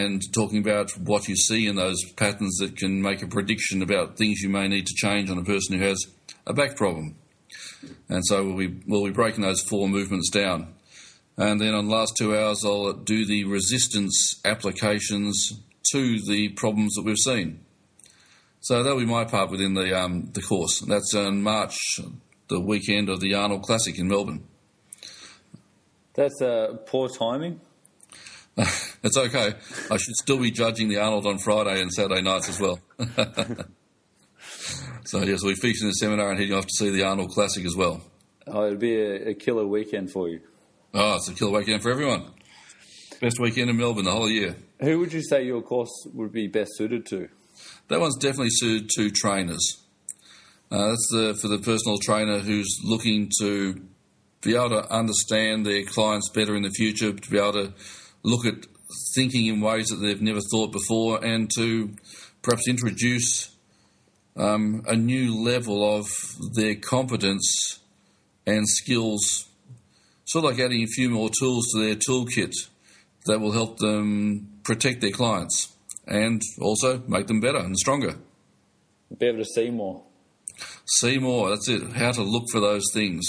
and talking about what you see in those patterns that can make a prediction about things you may need to change on a person who has a back problem. And so we'll be, we'll be breaking those four movements down. And then on the last two hours, I'll do the resistance applications to the problems that we've seen. So that'll be my part within the um, the course. And that's on March the weekend of the Arnold Classic in Melbourne. That's uh, poor timing. It's okay. I should still be judging the Arnold on Friday and Saturday nights as well. So, yes, we're fixing the seminar and heading off to see the Arnold Classic as well. Oh, it'll be a, a killer weekend for you. Oh, it's a killer weekend for everyone. Best weekend in Melbourne the whole year. Who would you say your course would be best suited to? That one's definitely suited to trainers. Uh, that's the, for the personal trainer who's looking to be able to understand their clients better in the future, to be able to look at thinking in ways that they've never thought before, and to perhaps introduce um, a new level of their competence and skills, sort of like adding a few more tools to their toolkit that will help them protect their clients and also make them better and stronger. Be able to see more. See more, that's it. How to look for those things.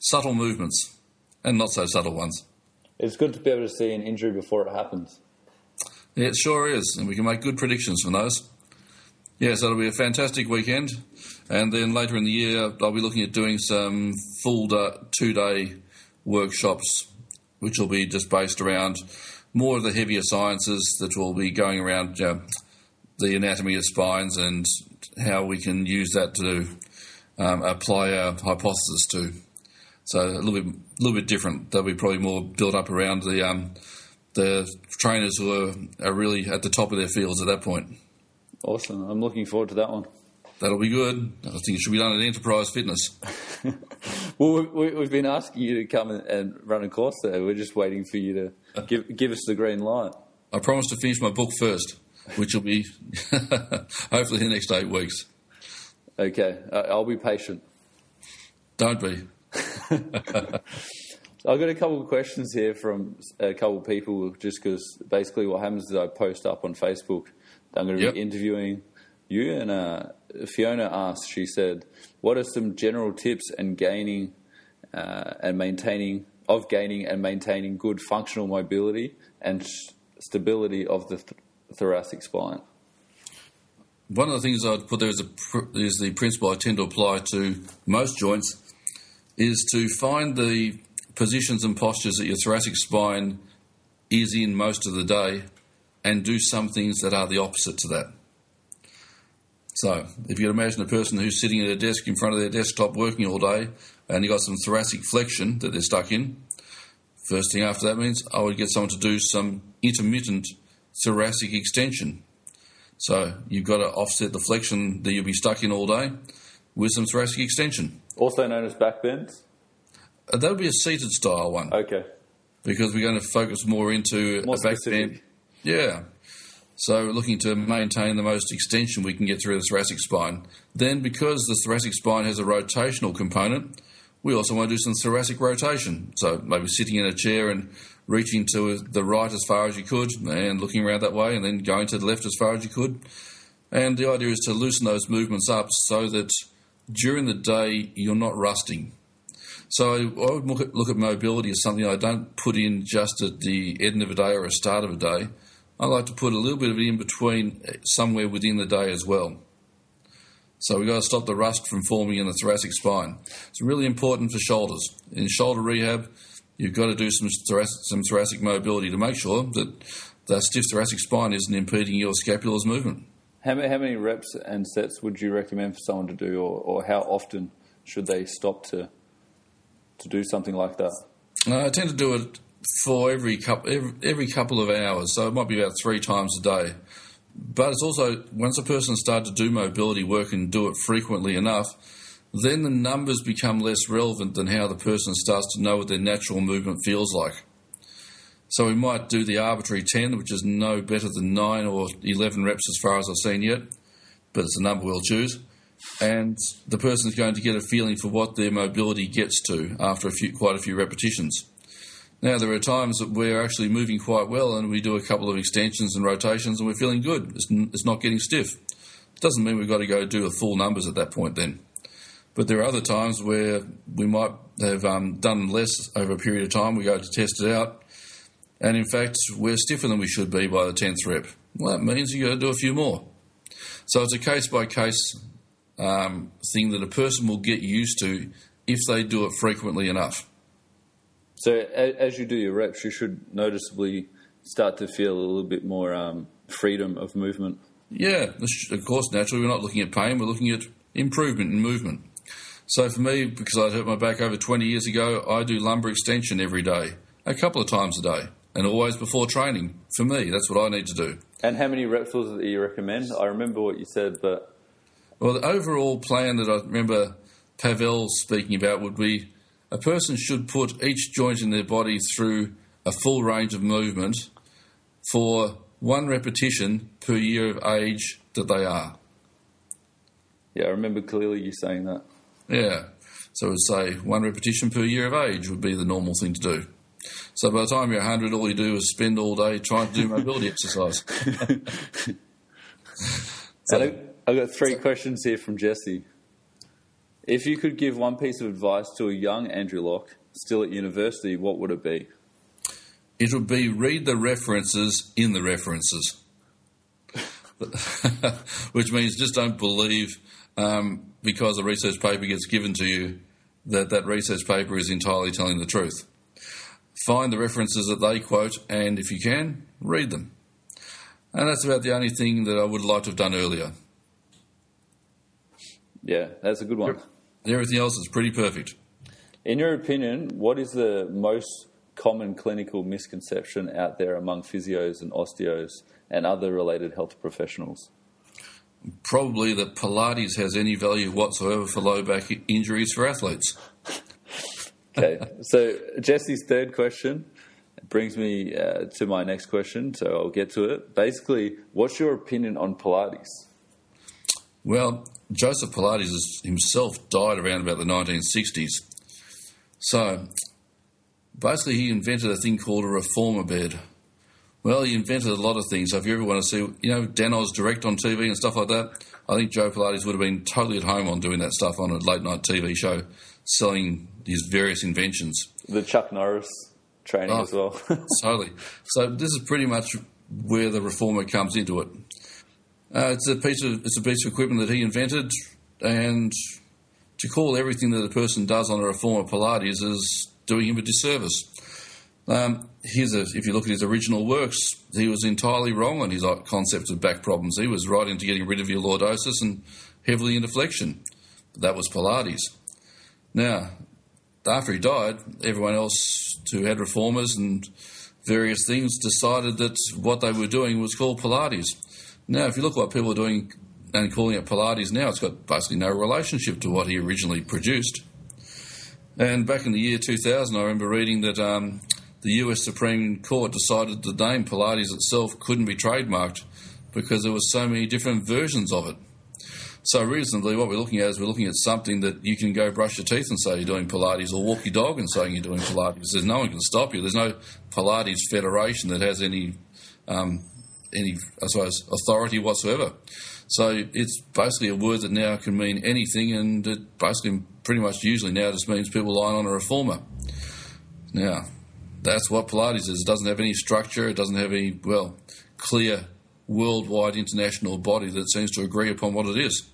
Subtle movements and not so subtle ones. It's good to be able to see an injury before it happens. Yeah, it sure is, and we can make good predictions from those. Yeah, so it'll be a fantastic weekend. And then later in the year, I'll be looking at doing some full two-day workshops, which will be just based around more of the heavier sciences that will be going around uh, the anatomy of spines and how we can use that to um, apply our hypothesis to. So a little bit, little bit different. There'll be probably more built up around the um, the trainers who are, are really at the top of their fields at that point. Awesome. I'm looking forward to that one. That'll be good. I think it should be done at Enterprise Fitness. Well, we, we've been asking you to come and run a course there. We're just waiting for you to give, give us the green light. I promise to finish my book first, which will be hopefully the next eight weeks. Okay. I'll be patient. Don't be. I've got a couple of questions here from a couple of people, just because basically what happens is I post up on Facebook that I'm going to yep. be interviewing you, and uh, Fiona asked, she said, what are some general tips and gaining uh, and maintaining of gaining and maintaining good functional mobility and sh- stability of the th- thoracic spine? One of the things I'd put there is, a pr- is the principle I tend to apply to most joints is to find the positions and postures that your thoracic spine is in most of the day and do some things that are the opposite to that. So if you could imagine a person who's sitting at a desk in front of their desktop working all day and you've got some thoracic flexion that they're stuck in, first thing after that means I would get someone to do some intermittent thoracic extension. So you've got to offset the flexion that you'll be stuck in all day with some thoracic extension. Also known as back bends? Uh, that would be a seated style one. Okay. Because we're going to focus more into more a back specific. Bend. Yeah. So we're looking to maintain the most extension we can get through the thoracic spine. Then because the thoracic spine has a rotational component, we also want to do some thoracic rotation. So maybe sitting in a chair and reaching to the right as far as you could and looking around that way and then going to the left as far as you could. And the idea is to loosen those movements up so that during the day, you're not rusting. So I would look at mobility as something I don't put in just at the end of a day or a start of a day. I like to put a little bit of it in between somewhere within the day as well. So we've got to stop the rust from forming in the thoracic spine. It's really important for shoulders. In shoulder rehab, you've got to do some thoracic, some thoracic mobility to make sure that the stiff thoracic spine isn't impeding your scapular's movement. How many reps and sets would you recommend for someone to do, or, or how often should they stop to to do something like that? Uh, I tend to do it for every couple every, every couple of hours, so it might be about three times a day. But it's also, once a person starts to do mobility work and do it frequently enough, then the numbers become less relevant than how the person starts to know what their natural movement feels like. So we might do the arbitrary ten, which is no better than nine or eleven reps as far as I've seen yet, but it's the number we'll choose. And the person's going to get a feeling for what their mobility gets to after a few, quite a few repetitions. Now, there are times that we're actually moving quite well and we do a couple of extensions and rotations and we're feeling good. It's, n- it's not getting stiff. It doesn't mean we've got to go do the full numbers at that point then. But there are other times where we might have um, done less over a period of time. We go to test it out. And in fact, we're stiffer than we should be by the tenth rep. Well, that means you've got to do a few more. So it's a case-by-case um, thing that a person will get used to if they do it frequently enough. So as you do your reps, you should noticeably start to feel a little bit more um, freedom of movement. Yeah, of course, naturally, we're not looking at pain. We're looking at improvement in movement. So for me, because I hurt my back over twenty years ago, I do lumbar extension every day, a couple of times a day, and always before training. For me, that's what I need to do. And how many reps was it that you recommend? I remember what you said, but... Well, the overall plan that I remember Pavel speaking about would be a person should put each joint in their body through a full range of movement for one repetition per year of age that they are. Yeah, I remember clearly you saying that. Yeah. So I would say one repetition per year of age would be the normal thing to do. So by the time you're one hundred, all you do is spend all day trying to do mobility exercise. So, I've got three so, questions here from Jesse. If you could give one piece of advice to a young Andrew Lock, still at university, what would it be? It would be read the references in the references, which means just don't believe um, because a research paper gets given to you that that research paper is entirely telling the truth. Find the references that they quote, and if you can, read them. And that's about the only thing that I would like to have done earlier. Yeah, that's a good one. Everything else is pretty perfect. In your opinion, what is the most common clinical misconception out there among physios and osteos and other related health professionals? Probably that Pilates has any value whatsoever for low back injuries for athletes. Okay, so Jesse's third question brings me uh, to my next question, so I'll get to it. Basically, what's your opinion on Pilates? Well, Joseph Pilates himself died around about the nineteen sixties. So basically, he invented a thing called a reformer bed. Well, he invented a lot of things. So if you ever want to see, you know, Dan Oz Direct on T V and stuff like that, I think Joe Pilates would have been totally at home on doing that stuff on a late-night T V show, selling his various inventions. The Chuck Norris training oh, as well. Totally. So this is pretty much where the reformer comes into it. Uh, it's a piece of it's a piece of equipment that he invented, and to call everything that a person does on a reformer Pilates is doing him a disservice. Um, his, if you look at his original works, he was entirely wrong on his concept of back problems. He was right into getting rid of your lordosis and heavily into flexion. But that was Pilates. Now, after he died, everyone else who had reformers and various things decided that what they were doing was called Pilates. Now, if you look at what people are doing and calling it Pilates now, it's got basically no relationship to what he originally produced. And back in the year two thousand, I remember reading that um, the U S Supreme Court decided the name Pilates itself couldn't be trademarked because there were so many different versions of it. So reasonably, what we're looking at is we're looking at something that you can go brush your teeth and say you're doing Pilates, or walk your dog and say you're doing Pilates. There's no one can stop you. There's no Pilates Federation that has any, um, any I suppose, authority whatsoever. So it's basically a word that now can mean anything, and it basically pretty much usually now just means people lying on a reformer. Now, that's what Pilates is. It doesn't have any structure. It doesn't have any, well, clear worldwide international body that seems to agree upon what it is.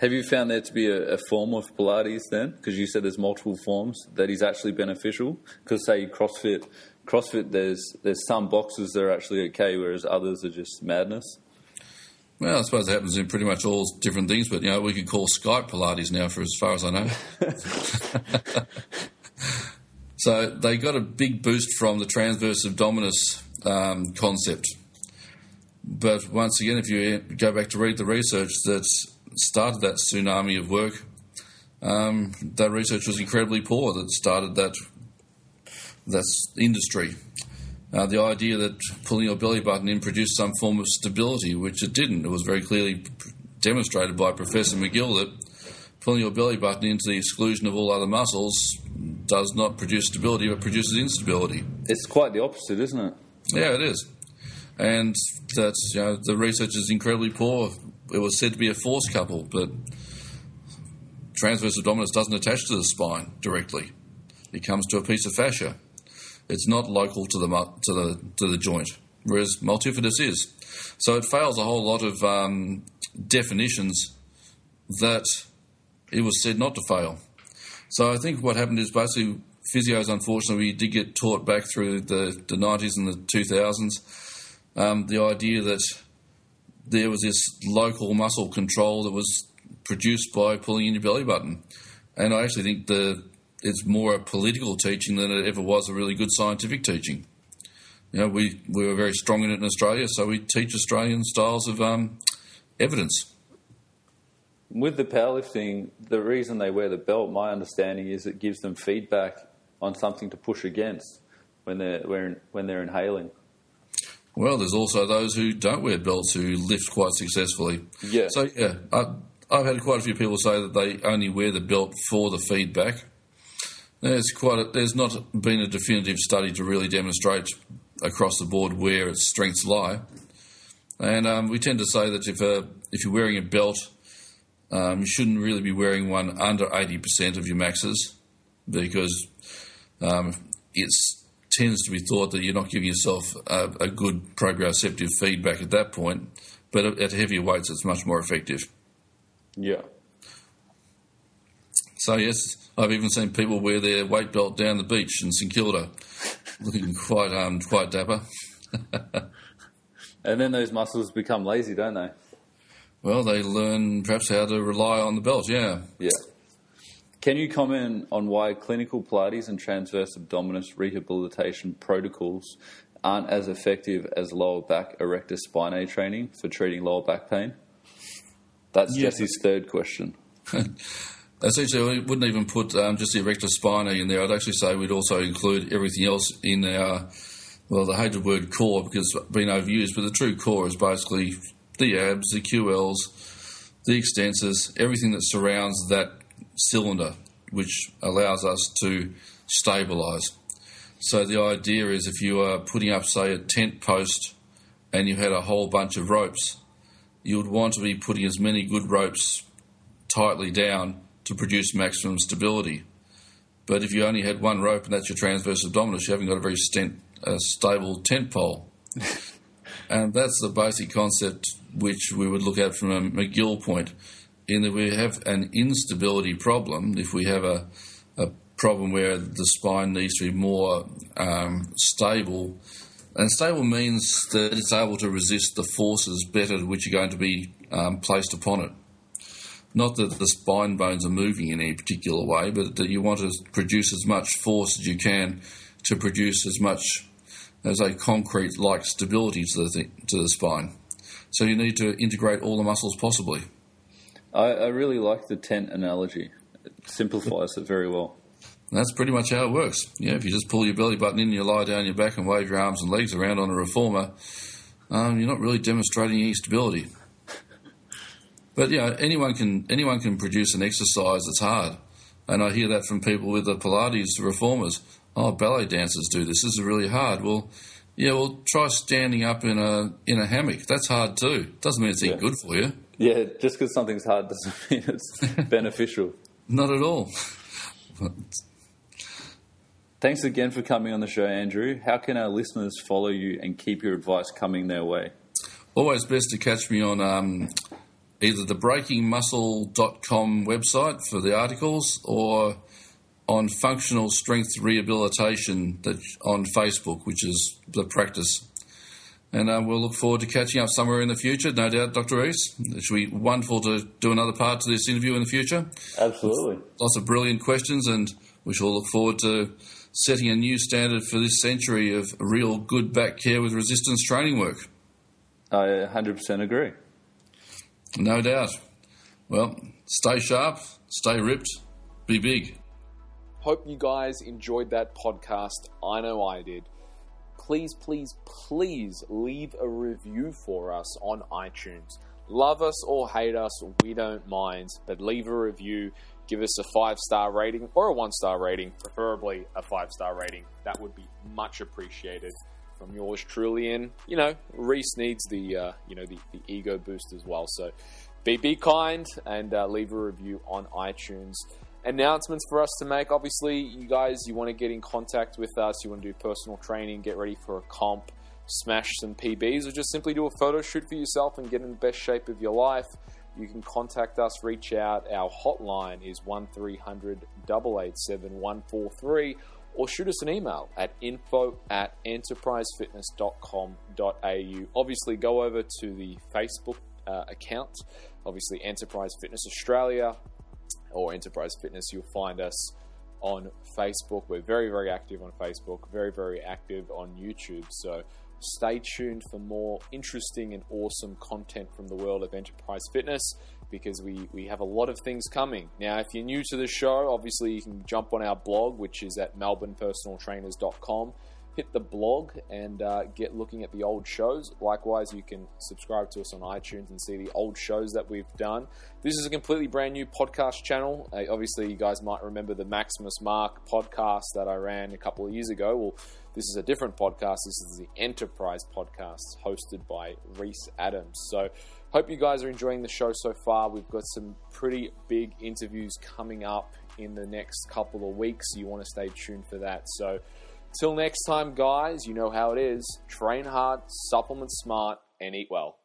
Have you found there to be a, a form of Pilates then? Because you said there's multiple forms that is actually beneficial. Because say CrossFit, CrossFit there's, there's some boxes that are actually okay, whereas others are just madness. Well, I suppose it happens in pretty much all different things, but, you know, we could call Skype Pilates now for as far as I know. So they got a big boost from the transverse abdominis um, concept. But once again, if you go back to read the research that started that tsunami of work, um, that research was incredibly poor that started that, that industry. Uh, the idea that pulling your belly button in produced some form of stability, which it didn't. It was very clearly demonstrated by Professor McGill that pulling your belly button into the exclusion of all other muscles does not produce stability, but produces instability. It's quite the opposite, isn't it? Yeah, it is. And that's, you know, the research is incredibly poor. It was said to be a force couple, but transverse abdominis doesn't attach to the spine directly. It comes to a piece of fascia. It's not local to the to the to the joint, whereas multifidus is. So it fails a whole lot of um, definitions that it was said not to fail. So I think what happened is basically physios, unfortunately, we did get taught back through the, the nineties and the two thousands, um, the idea that there was this local muscle control that was produced by pulling in your belly button. And I actually think the it's more a political teaching than it ever was a really good scientific teaching. You know, we, we were very strong in it in Australia, so we teach Australian styles of um, evidence. With the powerlifting, the reason they wear the belt, my understanding is it gives them feedback on something to push against when they're when, when they're inhaling. Well, there's also those who don't wear belts who lift quite successfully. Yeah. So, yeah, I, I've had quite a few people say that they only wear the belt for the feedback. There's quite a, there's not been a definitive study to really demonstrate across the board where its strengths lie. And um, we tend to say that if uh, if you're wearing a belt, um, you shouldn't really be wearing one under eighty percent of your maxes, because um, it tends to be thought that you're not giving yourself a, a good proprioceptive feedback at that point. But at heavier weights, it's much more effective. Yeah. So, yes, I've even seen people wear their weight belt down the beach in St Kilda, looking quite um, quite dapper. And then those muscles become lazy, don't they? Well, they learn perhaps how to rely on the belt, yeah. Yeah. Can you comment on why clinical Pilates and transverse abdominis rehabilitation protocols aren't as effective as lower back erector spinae training for treating lower back pain? That's yes. Jesse's third question. Essentially, we wouldn't even put um, just the erector spinae in there. I'd actually say we'd also include everything else in our, well, the hated word core, because it's been overused, but the true core is basically the abs, the Q Ls, the extensors, everything that surrounds that cylinder, which allows us to stabilise. So the idea is if you are putting up, say, a tent post and you had a whole bunch of ropes, you would want to be putting as many good ropes tightly down to produce maximum stability. But if you only had one rope and that's your transverse abdominis, you haven't got a very stent, uh, stable tent pole. And that's the basic concept which we would look at from a McGill point, in that we have an instability problem if we have a, a problem where the spine needs to be more um, stable. And stable means that it's able to resist the forces better which are going to be um, placed upon it. Not that the spine bones are moving in any particular way, but that you want to produce as much force as you can to produce as much as a concrete-like stability to the th- to the spine. So you need to integrate all the muscles possibly. I, I really like the tent analogy. It simplifies it very well. And that's pretty much how it works. Yeah, if you just pull your belly button in, you lie down your back and wave your arms and legs around on a reformer, um, you're not really demonstrating any stability. But yeah, anyone can anyone can produce an exercise that's hard, and I hear that from people with the Pilates reformers. Oh, ballet dancers do this. This is really hard. Well, yeah, well, try standing up in a in a hammock. That's hard too. Doesn't mean it's yeah. good for you. Yeah, just because something's hard doesn't mean it's beneficial. Not at all. Thanks again for coming on the show, Andrew. How can our listeners follow you and keep your advice coming their way? Always best to catch me on. Um, either the breaking muscle dot com website for the articles or on Functional Strength Rehabilitation on Facebook, which is the practice. And uh, we'll look forward to catching up somewhere in the future, no doubt, Doctor Reece. It should be wonderful to do another part to this interview in the future. Absolutely. Lots of brilliant questions, and we shall look forward to setting a new standard for this century of real good back care with resistance training work. I one hundred percent agree. No doubt. Well, stay sharp, stay ripped, be big. Hope you guys enjoyed that podcast. I know I did. Please, please, please leave a review for us on iTunes. Love us or hate us, we don't mind. But leave a review, give us a five-star rating or a one-star rating, preferably a five-star rating. That would be much appreciated. From yours truly, and you know, Reece needs the uh, you know the, the ego boost as well. So, be be kind and uh, leave a review on iTunes. Announcements for us to make. Obviously, you guys, you want to get in contact with us. You want to do personal training, get ready for a comp, smash some P Bs, or just simply do a photo shoot for yourself and get in the best shape of your life. you can contact us, reach out. Our hotline is one three hundred, eight eight seven, one four three, or shoot us an email at info at enterprise fitness dot com dot a u. Obviously, go over to the Facebook uh, account, obviously Enterprise Fitness Australia or Enterprise Fitness. You'll find us on Facebook. We're very, very active on Facebook, very, very active on YouTube. So stay tuned for more interesting and awesome content from the world of Enterprise Fitness, because we, we have a lot of things coming. Now, if you're new to the show, obviously you can jump on our blog, which is at melbourne personal trainers dot com. Hit the blog and uh, get looking at the old shows. Likewise, you can subscribe to us on iTunes and see the old shows that we've done. This is a completely brand new podcast channel. Uh, obviously, you guys might remember the Maximus Mark podcast that I ran a couple of years ago. Well, this is a different podcast. This is the Enterprise Podcast, hosted by Reece Adams. So, hope you guys are enjoying the show so far. We've got some pretty big interviews coming up in the next couple of weeks. You want to stay tuned for that. So, till next time, guys, you know how it is. Train hard, supplement smart, and eat well.